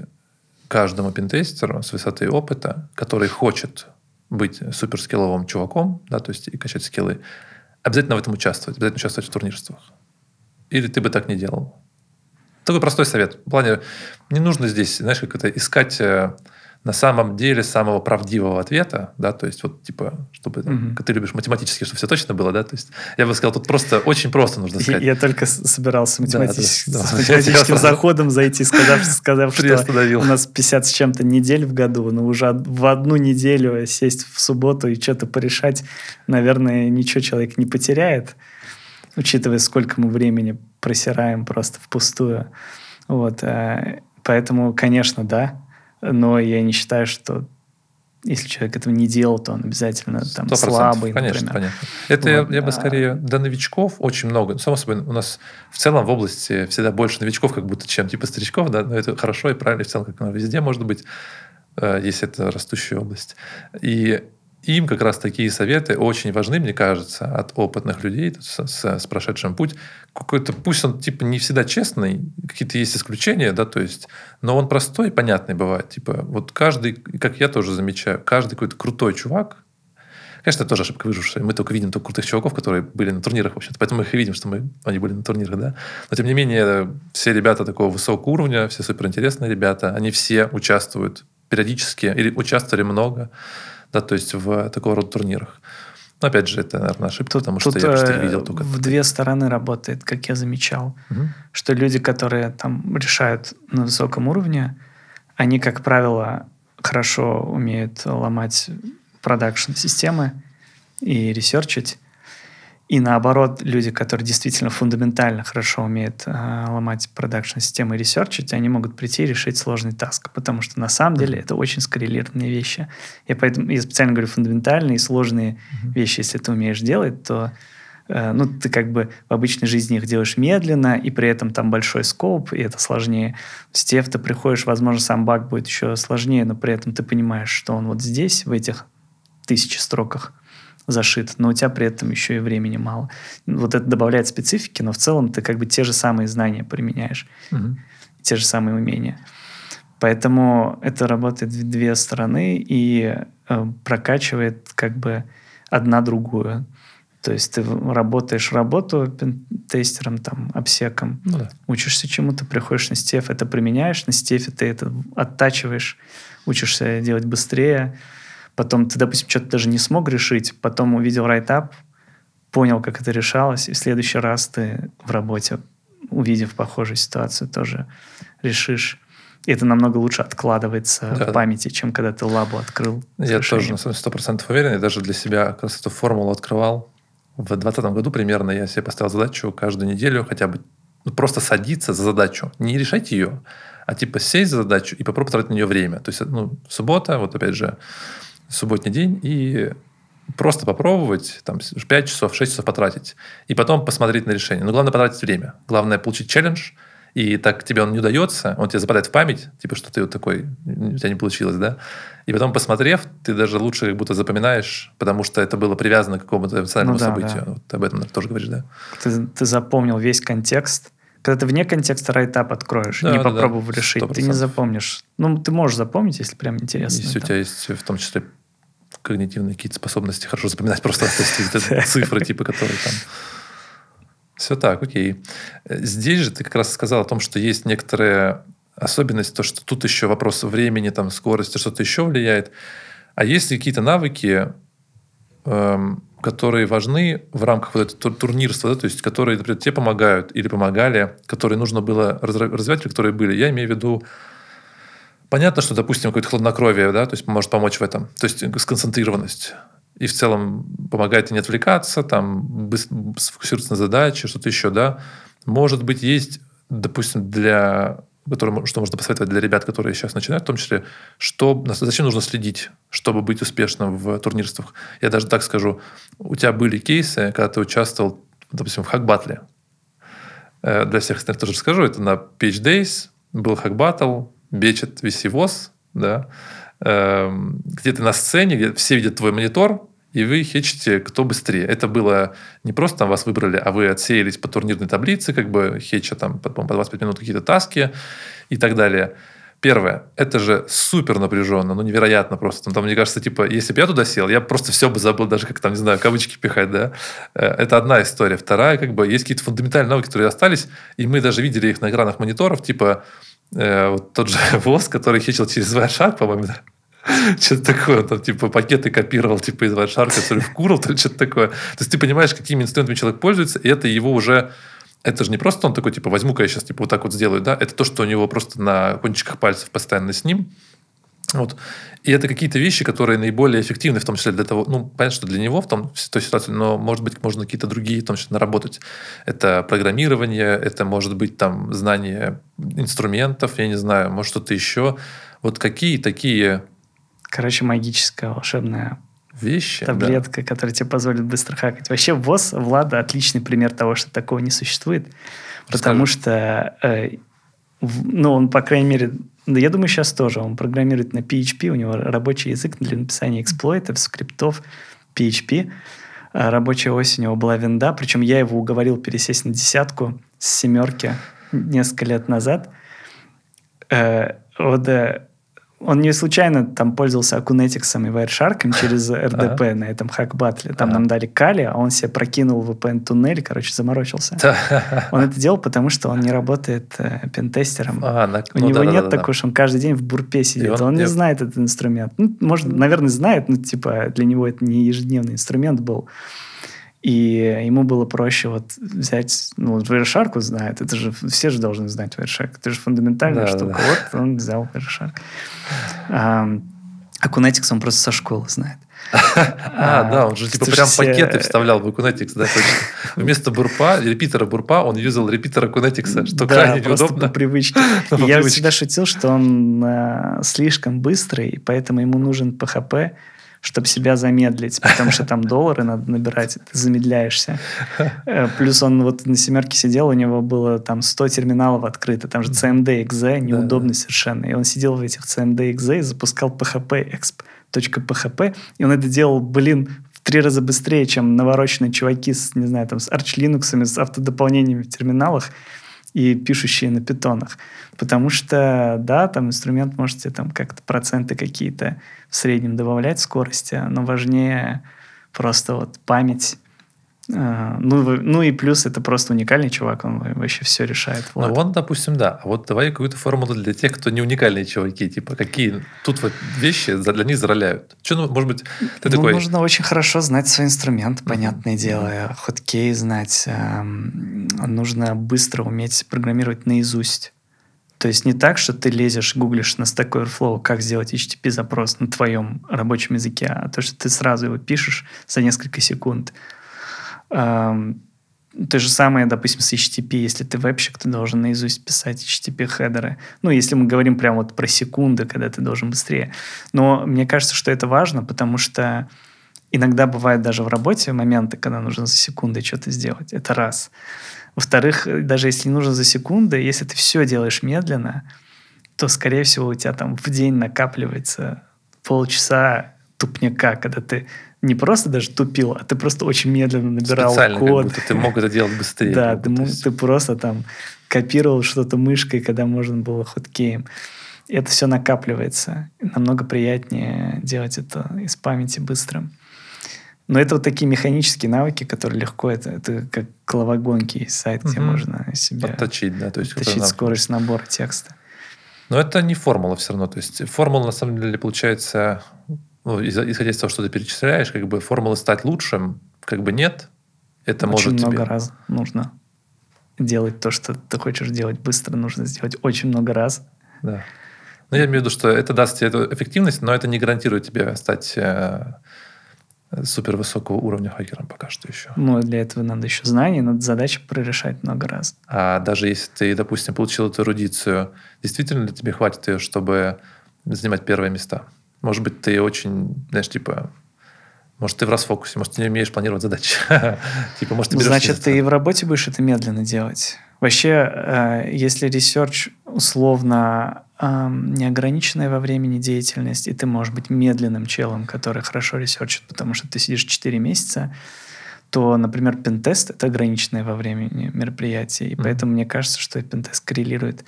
каждому пентестеру с высоты опыта, который хочет быть суперскилловым чуваком, да, то есть и качать скиллы, обязательно в этом участвовать, обязательно участвовать в турнирствах? Или ты бы так не делал? Такой простой совет. В плане, не нужно здесь, знаешь, как это, искать на самом деле самого правдивого ответа, да, то есть вот типа, чтобы, как ты любишь математически, чтобы все точно было, да, то есть я бы сказал, тут просто, очень просто нужно сказать. Я только собирался математическим заходом зайти, сказав что у нас 50 с чем-то недель в году, но уже в одну неделю сесть в субботу и что-то порешать, наверное, ничего человек не потеряет, учитывая, сколько мы времени просираем просто впустую. Вот, поэтому, конечно, да, но я не считаю, что если человек этого не делал, то он обязательно там слабый, конечно, например. Понятно. Это вот, я бы скорее... До новичков очень много. Само собой, у нас в целом в области всегда больше новичков, как будто, чем типа старичков. Да? Но это хорошо и правильно в целом, как оно везде может быть, если это растущая область. И им как раз такие советы очень важны, мне кажется, от опытных людей с прошедшим путь. Какой-то, пусть он типа не всегда честный, какие-то есть исключения, да, то есть, но он простой и понятный бывает. Типа, вот каждый, как я тоже замечаю, каждый какой-то крутой чувак, конечно, это тоже ошибка выжившая. Мы только видим только крутых чуваков, которые были на турнирах, в общем-то. Поэтому мы их и видим, что они были на турнирах, да. Но, тем не менее, все ребята такого высокого уровня, все суперинтересные ребята, они все участвуют периодически или участвовали много. Да, то есть в такого рода турнирах. Но опять же, это, наверное, ошибка, потому что я просто видел только... в две стороны работает, как я замечал. Что люди, которые там решают на высоком уровне, они, как правило, хорошо умеют ломать продакшн-системы и ресерчить. И наоборот, люди, которые действительно фундаментально хорошо умеют ломать продакшн-системы и ресерчить, они могут прийти и решить сложный таск, потому что на самом деле это очень скоррелированные вещи. Я специально говорю фундаментальные и сложные вещи. Если ты умеешь делать, то ты как бы в обычной жизни их делаешь медленно, и при этом там большой скоп, и это сложнее. В стеф ты приходишь, возможно, сам баг будет еще сложнее, но при этом ты понимаешь, что он вот здесь, в этих 1000 строках зашит, но у тебя при этом еще и времени мало. Вот это добавляет специфики, но в целом ты как бы те же самые знания применяешь, угу. те же самые умения. Поэтому это работает в две стороны и прокачивает как бы одна другую. То есть ты работаешь работу тестером, там, обсеком, ну, да. учишься чему-то, приходишь на STF, это применяешь, на STF ты это оттачиваешь, учишься делать быстрее. Потом ты, допустим, что-то даже не смог решить, потом увидел райтап, понял, как это решалось, и в следующий раз ты в работе, увидев похожую ситуацию, тоже решишь. И это намного лучше откладывается да. в памяти, чем когда ты лабу открыл. Я решением. Тоже на 100% уверен, и даже для себя, когда эту формулу открывал, в 2020 году примерно я себе поставил задачу каждую неделю хотя бы просто садиться за задачу, не решать ее, а типа сесть за задачу и попробовать тратить на нее время. То есть суббота, вот опять же, субботний день, и просто попробовать, там, 5 часов, 6 часов потратить, и потом посмотреть на решение. Но главное потратить время. Главное получить челлендж, и так тебе он не удается, он тебе западает в память, типа, что ты вот такой, у тебя не получилось, да? И потом, посмотрев, ты даже лучше как будто запоминаешь, потому что это было привязано к какому-то эмоциональному событию. Да. Вот об этом тоже говоришь, да? Ты запомнил весь контекст. Когда ты вне контекста райтап откроешь, да, не да, попробовав да, решить, ты не запомнишь. Ну, ты можешь запомнить, если прям интересно. Если у тебя есть в том числе когнитивные какие-то способности хорошо запоминать просто цифры, типа, которые там... Все так, окей. Здесь же ты как раз сказал о том, что есть некоторая особенность, то, что тут еще вопрос времени, там, скорости, что-то еще влияет. А есть ли какие-то навыки, которые важны в рамках вот этого турнирства, да? То есть которые, например, тебе помогают или помогали, которые нужно было развивать или которые были? Я имею в виду, понятно, что, допустим, какое-то хладнокровие, да, то есть может помочь в этом, то есть сконцентрированность. И в целом помогает не отвлекаться, там, сфокусироваться на задаче, что-то еще, да. Может быть, есть, допустим, что можно посоветовать для ребят, которые сейчас начинают, в том числе, зачем нужно следить, чтобы быть успешным в турнирствах. Я даже так скажу, у тебя были кейсы, когда ты участвовал, допустим, в хакбатле. Для всех остальных тоже расскажу, это на PHDays был хакбаттл, beched, VC-воз, да, где ты на сцене, где все видят твой монитор, и вы хечите, кто быстрее. Это было не просто там вас выбрали, а вы отсеялись по турнирной таблице, как бы хеча там по 25 минут какие-то таски и так далее. Первое, это же супер напряженно, ну невероятно просто. Там, мне кажется, типа, если бы я туда сел, я просто все бы забыл, даже как там, не знаю, кавычки пихать, да. Это одна история. Вторая, как бы, есть какие-то фундаментальные навыки, которые остались, и мы даже видели их на экранах мониторов, типа, вот тот же ВОЗ, который хечил через Wireshark, по-моему, да? Что-то такое, он там типа пакеты копировал типа из Wireshark, который вкурил, там что-то такое. То есть ты понимаешь, какими инструментами человек пользуется, и это его уже... Это же не просто он такой, типа, возьму-ка я сейчас типа вот так вот сделаю, да? Это то, что у него просто на кончиках пальцев постоянно с ним. Вот. И это какие-то вещи, которые наиболее эффективны, в том числе для того... Ну, понятно, что для него в той ситуации, но, может быть, можно какие-то другие, в том числе, наработать. Это программирование, это, может быть, там, знание инструментов, я не знаю, может, что-то еще. Вот какие такие... Короче, магическая, волшебная вещи, таблетка, да. которая тебе позволит быстро хакать. Вообще, ВОЗ, Влада, отличный пример того, что такого не существует. Расскажи. Потому что... ну, он, по крайней мере... Да, я думаю, сейчас тоже. Он программирует на PHP, у него рабочий язык для написания эксплойтов, скриптов, PHP. Рабочая ось у него была винда, причем я его уговорил пересесть на 10 с 7 несколько лет назад. Вот, он не случайно там пользовался Акунетиксом и Wireshark'ом через РДП на этом хак-баттле. Там нам дали кали, а он себе прокинул VPN-туннель, короче, заморочился. Он это делал, потому что он не работает пентестером. У него нет такого, что он каждый день в бурпе сидит. Он не знает этот инструмент. Ну, может, наверное, знает, но типа для него это не ежедневный инструмент был. И ему было проще вот взять... Ну, Wireshark знает. Это же все же должны знать Wireshark. Это же фундаментальная штука. Да. Вот он взял Wireshark. А Kunetix он просто со школы знает. Да, он же типа прям пакеты вставлял в Kunetix. Да, вместо бурпа, репитера бурпа, он юзал репитера Kunetix, что крайне неудобно. Да, просто по привычке. Я всегда шутил, что он слишком быстрый, и поэтому ему нужен PHP, чтобы себя замедлить, потому что там доллары надо набирать, ты замедляешься. Плюс он вот на 7 сидел, у него было там 100 терминалов открыто, там же CMD, EXE, неудобно совершенно. И он сидел в этих CMD, EXE и запускал PHP-EXP .php, и он это делал, в 3 раза быстрее, чем навороченные чуваки с, не знаю, там, с Arch Linux, с автодополнениями в терминалах и пишущие на питонах. Потому что, да, там инструмент можете там как-то проценты какие-то в среднем добавлять скорости, но важнее просто вот память. Ну и плюс это просто уникальный чувак, он вообще все решает. Влад. Ну он, допустим, да. А вот давай какую-то формулу для тех, кто не уникальные чуваки. Типа какие тут вот вещи для них зароляют. Что, ну, может быть, ты такой... Нужно очень хорошо знать свой инструмент, понятное дело. Хоткей знать. Нужно быстро уметь программировать наизусть. То есть не так, что ты лезешь, гуглишь на Stack Overflow, как сделать HTTP-запрос на твоем рабочем языке, а то, что ты сразу его пишешь за несколько секунд. То же самое, допустим, с HTTP. Если ты вебщик, ты должен наизусть писать HTTP-хедеры. Ну, если мы говорим прямо вот про секунды, когда ты должен быстрее. Но мне кажется, что это важно, потому что иногда бывают даже в работе моменты, когда нужно за секунды что-то сделать. Это раз. Во-вторых, даже если не нужно за секунды, если ты все делаешь медленно, то, скорее всего, у тебя там в день накапливается полчаса тупняка, когда ты не просто даже тупил, а ты просто очень медленно набирал специально, код. Как будто ты мог это делать быстрее. Да, ты просто там копировал что-то мышкой, когда можно было хоткеем. Это все накапливается. Намного приятнее делать это из памяти быстро. Но это вот такие механические навыки, которые легко... Это как головогонки есть сайт, где можно себе подточить, да, то есть подточить скорость набора текста. Но это не формула все равно. То есть формула, на самом деле, получается... Ну, исходя из того, что ты перечисляешь, как бы формулы стать лучшим, как бы нет. Это очень может тебе... Очень много раз нужно делать то, что ты хочешь делать быстро. Нужно сделать очень много раз. Да. Ну, я имею в виду, что это даст тебе эту эффективность, но это не гарантирует тебе стать супервысокого уровня хакером пока что еще. Ну, для этого надо еще знания, надо задачи прорешать много раз. А даже если ты, допустим, получил эту эрудицию, действительно ли тебе хватит ее, чтобы занимать первые места? Может быть, ты очень, знаешь, типа... Может, ты в расфокусе, может, ты не умеешь планировать задачи. Типа, может, ты берешь... Значит, ты и в работе будешь это медленно делать. Вообще, если ресерч условно неограниченная во времени деятельность, и ты можешь быть медленным челом, который хорошо ресерчит, потому что ты сидишь 4 месяца, то, например, пентест — это ограниченное во времени мероприятие. И поэтому мне кажется, что пентест коррелирует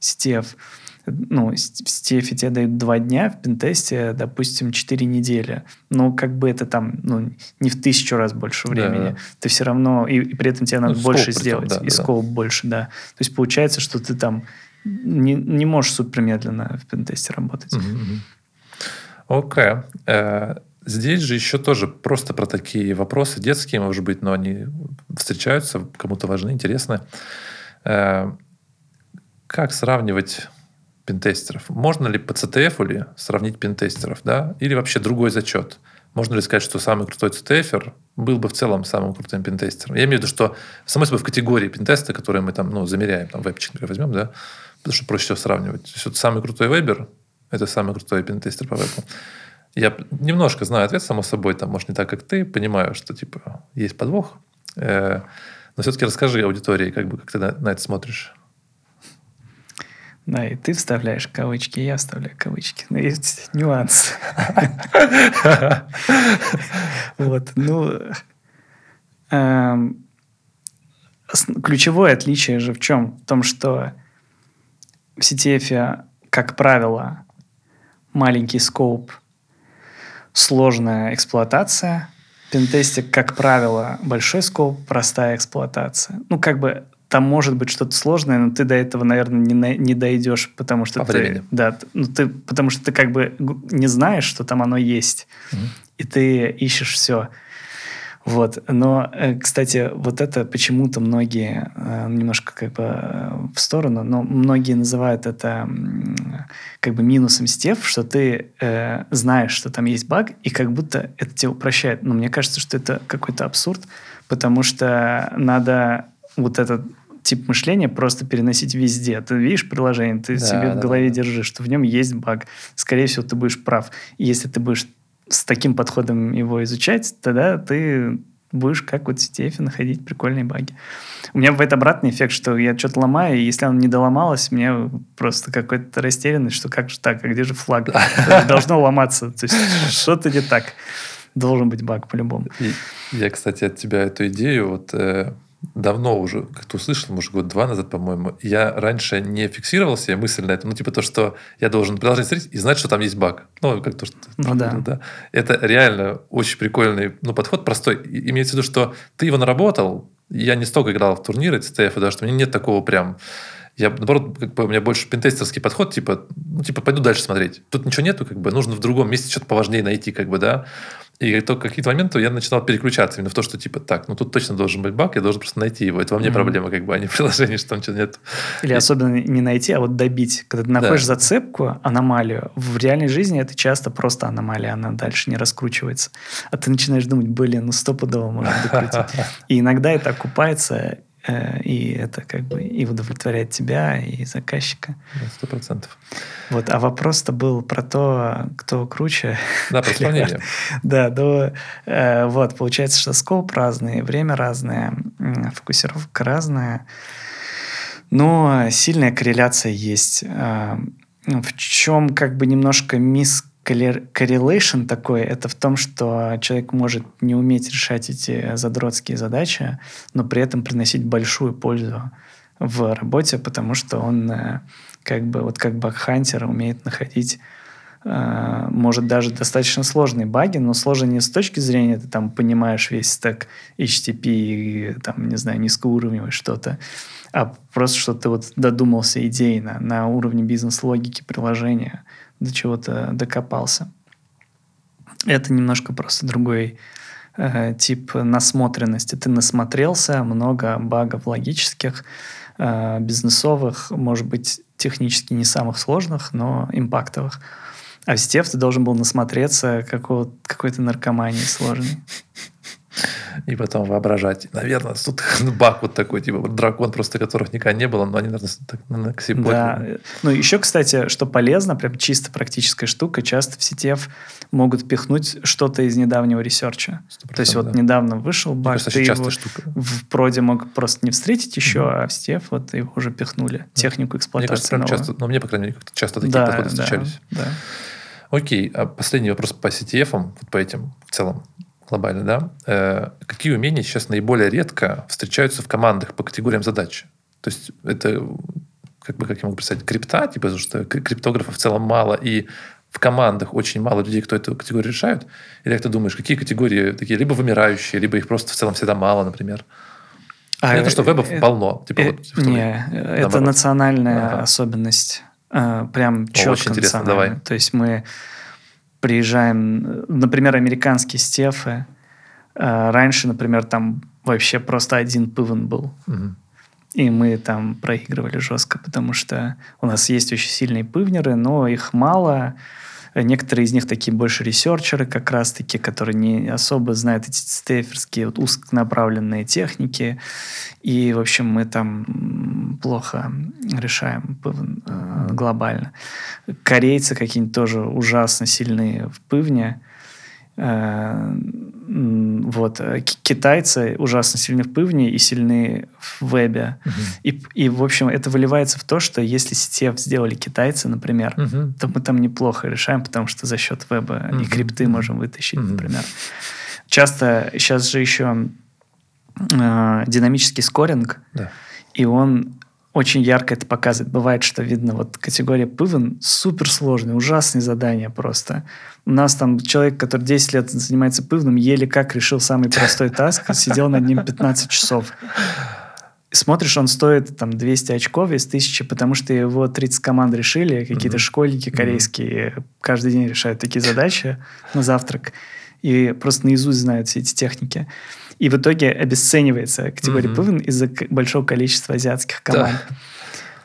с STF. Ну, в STF тебе дают 2 дня, в пентесте, допустим, 4 недели. Но как бы это там не в 1000 раз больше времени. Да. Ты все равно... И при этом тебе надо больше сделать. Да, и скоп больше, да. То есть получается, что ты там не можешь супермедленно в пентесте работать. Окей. Здесь же еще тоже просто про такие вопросы детские, может быть, но они встречаются, кому-то важны, интересны. Как сравнивать... пентестеров. Можно ли по CTF или сравнить пентестеров, да? Или вообще другой зачет? Можно ли сказать, что самый крутой CTF-ер был бы в целом самым крутым пентестером? Я имею в виду, что само собой в категории пентеста, которые мы там, замеряем, там вебчик, например, возьмем, да? Потому что проще всего сравнивать. То есть, вот самый крутой вебер – это самый крутой пентестер по вебу. Я немножко знаю ответ, само собой, там, может, не так, как ты, понимаю, что, типа, есть подвох. Но все-таки расскажи аудитории, как ты на это смотришь. Да, и ты вставляешь кавычки, и я вставляю кавычки. Но есть нюанс. Ключевое отличие же в чем? В том, что в CTF, как правило, маленький скоуп, сложная эксплуатация. Пентестик, как правило, большой скоуп, простая эксплуатация. Там может быть что-то сложное, но ты до этого, наверное, не дойдешь, потому что ты как бы не знаешь, что там оно есть, и ты ищешь все. Вот. Но, кстати, вот это почему-то многие немножко как бы в сторону, но многие называют это как бы минусом STF, что ты знаешь, что там есть баг, и как будто это тебя упрощает. Но мне кажется, что это какой-то абсурд, потому что надо вот этот тип мышления просто переносить везде. Ты видишь приложение, ты себе в голове держишь, что в нем есть баг. Скорее всего, ты будешь прав. И если ты будешь с таким подходом его изучать, тогда ты будешь, как вот в CTF, находить прикольные баги. У меня бывает обратный эффект, что я что-то ломаю, и если оно не доломалось, у меня просто какая-то растерянность, что как же так, а где же флаг? Должно ломаться. То есть что-то не так. Должен быть баг по-любому. Я, кстати, от тебя эту идею вот давно уже как-то услышал, может, год-два назад, по-моему. Я раньше не фиксировал себе мысль на это. Ну, типа то, что я должен продолжать смотреть и знать, что там есть баг. Ну, как то, что... Ну, да. Это реально очень прикольный подход, простой. И имеется в виду, что ты его наработал. Я не столько играл в турниры CTF, потому что у меня нет такого прям... Я, наоборот, у меня больше пентестерский подход, типа, пойду дальше смотреть. Тут ничего нету, нужно в другом месте что-то поважнее найти, да. И только в какие-то моменты я начинал переключаться именно в то, что тут точно должен быть баг, я должен просто найти его. Это во мне проблема, а не в приложении, что там что-то нет. Или особенно не найти, а вот добить. Когда ты находишь зацепку, аномалию, в реальной жизни это часто просто аномалия, она дальше не раскручивается. А ты начинаешь думать, стопудово можно докрутить. И иногда это окупается, и это и удовлетворяет тебя, и заказчика. 100%. А вопрос-то был про то, кто круче. Да, про исполнение. Получается, что скоп разный, время разное, фокусировка разная. Но сильная корреляция есть. В чем немножко correlation такой, это в том, что человек может не уметь решать эти задротские задачи, но при этом приносить большую пользу в работе, потому что он как багхантер умеет находить, может, даже достаточно сложные баги, но сложно не с точки зрения, ты там понимаешь весь стек HTTP и там, не знаю, низкоуровневое что-то, а просто что ты додумался идейно на уровне бизнес-логики приложения, до чего-то докопался. Это немножко просто другой тип насмотренности. Ты насмотрелся, много багов логических, бизнесовых, может быть, технически не самых сложных, но импактовых. А в CTF ты должен был насмотреться какой-то наркомании сложной. И потом воображать. Наверное, тут баг такой, дракон, просто которых никогда не было, но они, наверное, так к себе подняли. Еще, кстати, что полезно, прям чисто практическая штука, часто в CTF могут пихнуть что-то из недавнего ресерча. То есть недавно вышел баг, ты его в проде мог просто не встретить еще, а в CTF его уже пихнули. Технику эксплуатации новую. Мне, по крайней мере, часто такие подходы встречались. Окей, а последний вопрос по CTF, по этим в целом. Глобально, да? Какие умения сейчас наиболее редко встречаются в командах по категориям задач? То есть это, как я могу представить, крипта, потому что криптографов в целом мало, и в командах очень мало людей, кто эту категорию решают? Или как ты думаешь, какие категории такие либо вымирающие, либо их просто в целом всегда мало, например? Понятно, что вебов полно. Это национальная особенность. Прям четко. Очень интересно, давай. То есть мы... приезжаем, например, американские CTF. Раньше, например, там вообще просто один пивен был. Угу. И мы там проигрывали жестко, потому что у нас есть очень сильные пивнеры, но их мало. Некоторые из них такие больше ресерчеры как раз-таки, которые не особо знают эти стейферские узконаправленные техники. И, в общем, мы там плохо решаем глобально. Корейцы какие-нибудь тоже ужасно сильные в пывне. Китайцы ужасно сильны в пывне и сильны в вебе. Uh-huh. И, в общем, это выливается в то, что если CTF сделали китайцы, например, то мы там неплохо решаем, потому что за счет веба и крипты можем вытащить, например. Часто сейчас же еще динамический скоринг, и он... очень ярко это показывает. Бывает, что видно, категория пывен суперсложная, ужасные задания просто. У нас там человек, который 10 лет занимается пывным, еле как решил самый простой таск, сидел над ним 15 часов. Смотришь, он стоит там 200 очков из 1000, потому что его 30 команд решили, какие-то школьники корейские каждый день решают такие задачи на завтрак. И просто наизусть знают все эти техники. И в итоге обесценивается категория пывен из-за большого количества азиатских команд. Да.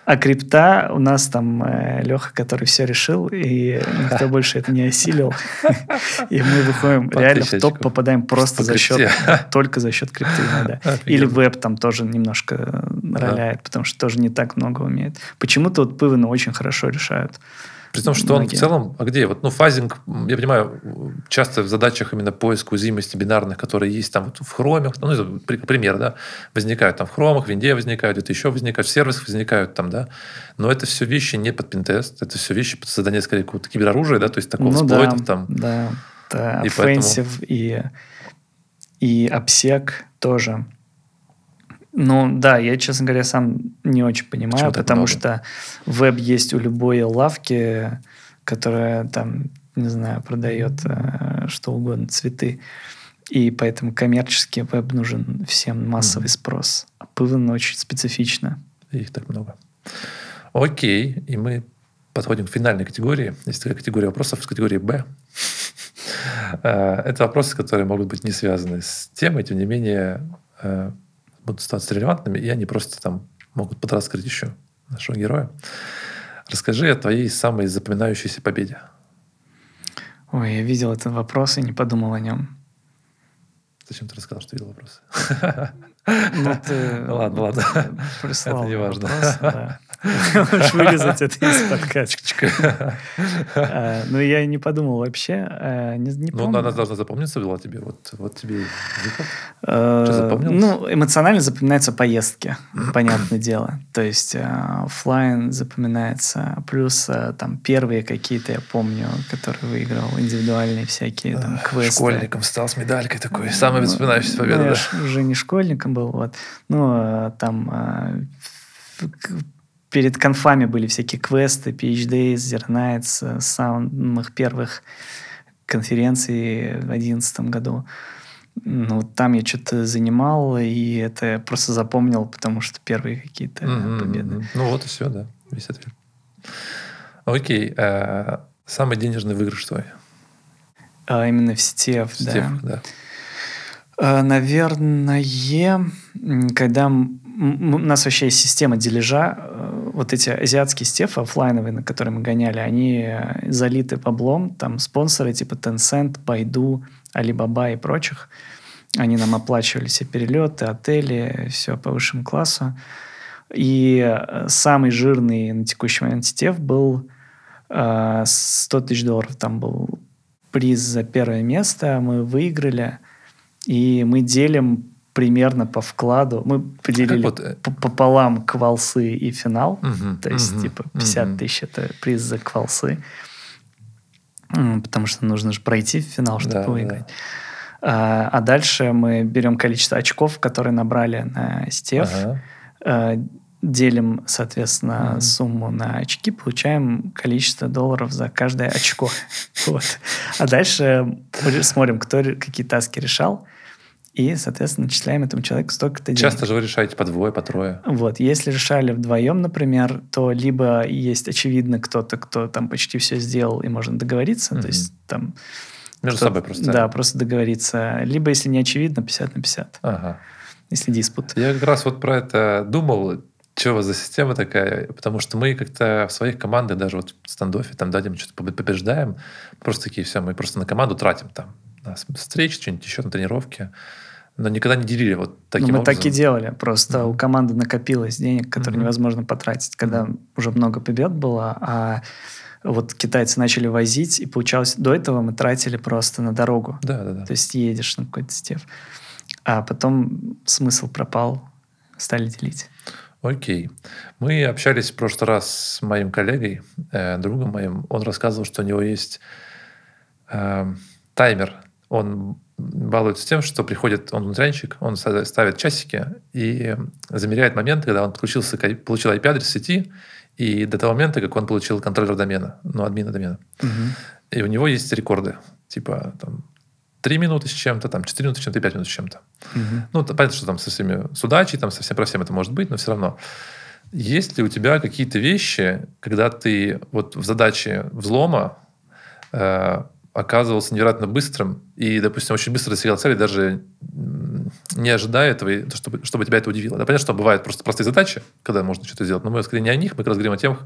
А крипта у нас там Леха, который все решил, и никто больше это не осилил. И мы выходим реально в топ, попадаем просто только за счет крипты. Или веб там тоже немножко роляет, потому что тоже не так много умеет. Почему-то пывены очень хорошо решают При том, что многие. Он в целом, а где? Вот, ну, фазинг, я понимаю, часто в задачах именно поиска узимости бинарных, которые есть там вот в хромах, ну, пример, да, возникают там в хромах, в винде возникают, где-то еще возникают, в сервисах возникают там, да. Но это все вещи не под пинтест, это все вещи под создание, скорее, какого-то кибероружия, да, то есть такого эксплойтов да, там. Да, да, offensive и обсек тоже. Ну, да, я, честно говоря, сам не очень понимаю, потому что веб есть у любой лавки, которая там, не знаю, продает что угодно, цветы. И поэтому коммерческий веб нужен всем, массовый спрос. А ПВН очень специфично. Их так много. Окей, и мы подходим к финальной категории. Есть такая категория вопросов с категории «Б». Это вопросы, которые могут быть не связаны с темой, тем не менее... будут становиться релевантными, и они просто там могут подраскрыть еще нашего героя. Расскажи о твоей самой запоминающейся победе. Ой, я видел этот вопрос и не подумал о нем. Зачем ты рассказал, что видел вопрос? Ну, ты... Ладно. Это не важно. Можешь вырезать это из подкачка. Ну, я не подумал вообще. Ну, она должна запомниться была тебе. Вот тебе что запомнилось? Ну, эмоционально запоминаются поездки, понятное дело. То есть, офлайн запоминается. Плюс, там, первые какие-то, я помню, которые выиграл, индивидуальные всякие там квесты. Школьником стал с медалькой такой. Самая запоминающаяся победа. Я уже не школьником был. Вот. Ну, там... Перед конфами были всякие квесты, PHDays, Zerknights, самых первых конференций в 2011 году. Ну, там я что-то занимал, и это я просто запомнил, потому что первые какие-то победы. Ну, вот и все, да, весь ответ. Окей. Самый денежный выигрыш твой? Именно в STF, да. Наверное, когда... У нас вообще есть система дележа. Вот эти азиатские стефы офлайновые, на которые мы гоняли, они залиты баблом. Там спонсоры типа Tencent, Baidu, Alibaba и прочих. Они нам оплачивали все перелеты, отели, все по высшему классу. И самый жирный на текущий момент стеф был $100 тысяч. Там был приз за первое место. Мы выиграли. И мы делим... примерно по вкладу. Мы поделили пополам квалсы и финал. То есть, типа, 50 тысяч – это приз за квалсы. Потому что нужно же пройти в финал, чтобы выиграть. Да. А дальше мы берем количество очков, которые набрали на STF, делим, соответственно, сумму на очки, получаем количество долларов за каждое очко. Вот. А дальше смотрим, кто какие таски решал. И, соответственно, начисляем этому человеку столько-то денег. Часто же вы решаете по двое, по трое. Вот. Если решали вдвоем, например, то либо есть, очевидно, кто-то, кто там почти все сделал, и можно договориться. То есть там... Между собой просто. Да, просто договориться. Либо, если не очевидно, 50 на 50. Ага. Если диспут. Я как раз вот про это думал. Чего за система такая? Потому что мы как-то в своих командах, даже вот в стендофе, там дадим, что-то побеждаем. Просто такие все, мы просто на команду тратим там. Встреч, что-нибудь еще на тренировке. Но никогда не делили вот таким образом. Мы так и делали. Просто у команды накопилось денег, которые невозможно потратить, когда уже много побед было. А вот китайцы начали возить, и получалось... До этого мы тратили просто на дорогу. Да. То есть едешь на какой-то стеф. А потом смысл пропал. Стали делить. Окей. Мы общались в прошлый раз с моим коллегой, другом моим. Он рассказывал, что у него есть таймер. Он балуется тем, что приходит, он внутрянщик, он ставит часики и замеряет момент, когда он подключился, получил IP-адрес в сети, и до того момента, как он получил контроллер домена, ну, админа домена. И у него есть рекорды. Типа, там, 3 минуты с чем-то, там, 4 минуты с чем-то, 5 минут с чем-то. Ну, понятно, что там со всеми судачей, там, со всем про всем это может быть, но все равно. Есть ли у тебя какие-то вещи, когда ты вот в задаче взлома оказывался невероятно быстрым и, допустим, очень быстро достигал цели, даже не ожидая этого, чтобы тебя это удивило. Да, понятно, что бывают просто простые задачи, когда можно что-то сделать, но мы скорее не о них, мы как раз говорим о тех,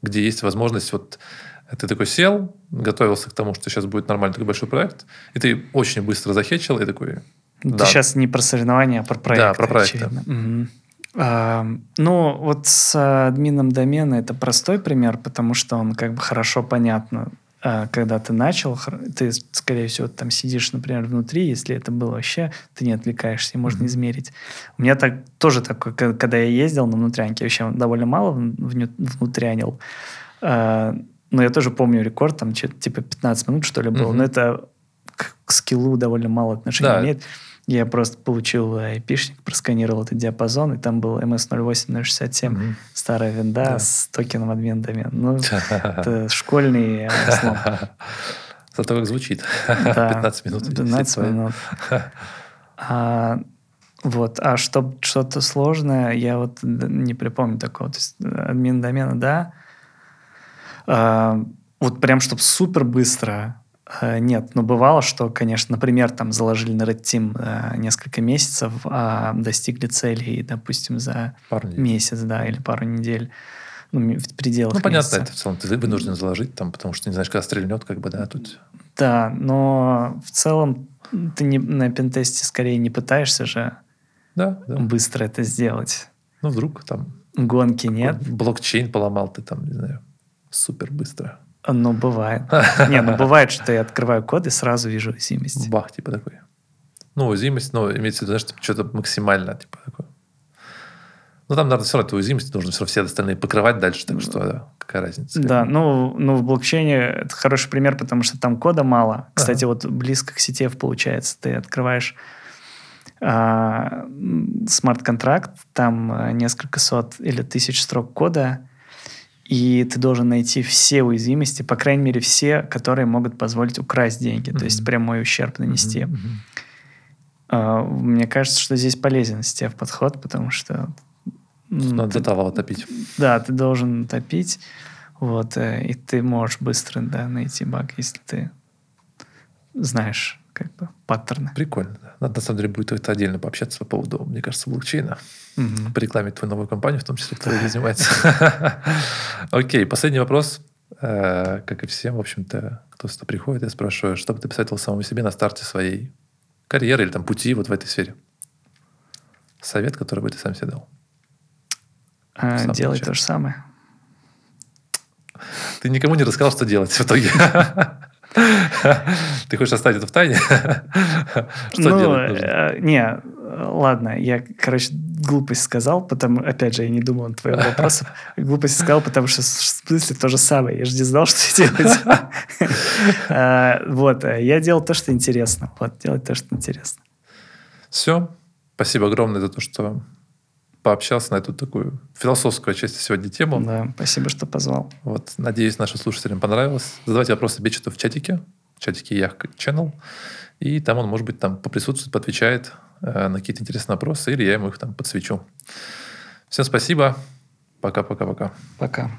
где есть возможность. Вот ты такой сел, готовился к тому, что сейчас будет нормальный такой большой проект, и ты очень быстро захечил, и такой... Да. Ты сейчас не про соревнования, а про проект. Да, про проект. Очевидно. Да. Ну, вот с админом домена это простой пример, потому что он как бы хорошо понятно, когда ты начал, ты, скорее всего, там сидишь, например, внутри, если это было вообще, ты не отвлекаешься, и можно измерить. У меня так, тоже такое, когда я ездил на внутрянке, вообще довольно мало внутрянил, но я тоже помню рекорд, там типа 15 минут, что ли, был, но это к скиллу довольно мало отношения имеет. Я просто получил айпишник, просканировал этот диапазон, и там был MS-08-067, старая винда с токеном админ домен. Ну, это школьный слом. Зато как звучит. 15 минут. 15 минут. Вот. А что-то сложное, я вот не припомню такого. То есть админ домена, вот прям, чтобы супер быстро... Нет, но бывало, что, конечно, например, там заложили на Red Team несколько месяцев, а достигли цели, допустим, за месяц, или пару недель, ну, в пределах месяца. Ну, понятно, это в целом ты вынужден заложить, там, потому что не знаешь, когда стрельнет, как бы, тут... Да, но в целом ты на пентесте скорее не пытаешься же быстро это сделать. Ну, вдруг там... Гонки нет. Блокчейн поломал ты там, не знаю, супер быстро. Ну, бывает. Не, бывает, что я открываю код и сразу вижу уязвимость. Бах, типа такой. Ну, уязвимость, но имеется в виду, что что-то максимально, типа такое. Ну, там, наверное, все равно эту уязвимость нужно все остальные покрывать дальше, так что, какая разница. Да, ну, в блокчейне это хороший пример, потому что там кода мало. Кстати, вот близко к CTF получается. Ты открываешь смарт-контракт, там несколько сот или тысяч строк кода, и ты должен найти все уязвимости, по крайней мере, все, которые могут позволить украсть деньги, то есть прямой ущерб нанести. Мне кажется, что здесь полезен CTF подход, потому что... Надо до того топить. Да, ты должен топить, вот, и ты можешь быстро найти баг, если ты знаешь как бы паттерны. Прикольно. Надо, на самом деле, будет это отдельно пообщаться по поводу, мне кажется, блокчейна. По рекламе твою новую компанию, в том числе, которая занимается. Окей, последний вопрос. Как и всем, в общем-то, кто сюда приходит, я спрашиваю, что бы ты посоветовал самому себе на старте своей карьеры или там пути вот в этой сфере? Совет, который бы ты сам себе дал? Делай то же самое. Ты никому не рассказал, что делать в итоге. Ты хочешь оставить это в тайне? Что делать нужно? Не, ладно, я, глупость сказал, потому... Опять же, я не думал над твоим вопросом. Глупость сказал, потому что в смысле то же самое. Я же не знал, что делать. Вот, я делал то, что интересно. Вот, делать то, что интересно. Все. Спасибо огромное за то, что пообщался на эту такую философскую часть сегодня тему. Да, спасибо, что позвал. Вот, надеюсь, нашим слушателям понравилось. Задавайте вопросы Бечету в чатике Яхка Channel, и там он, может быть, там поприсутствует, поотвечает на какие-то интересные вопросы, или я ему их там подсвечу. Всем спасибо. Пока-пока-пока. Пока.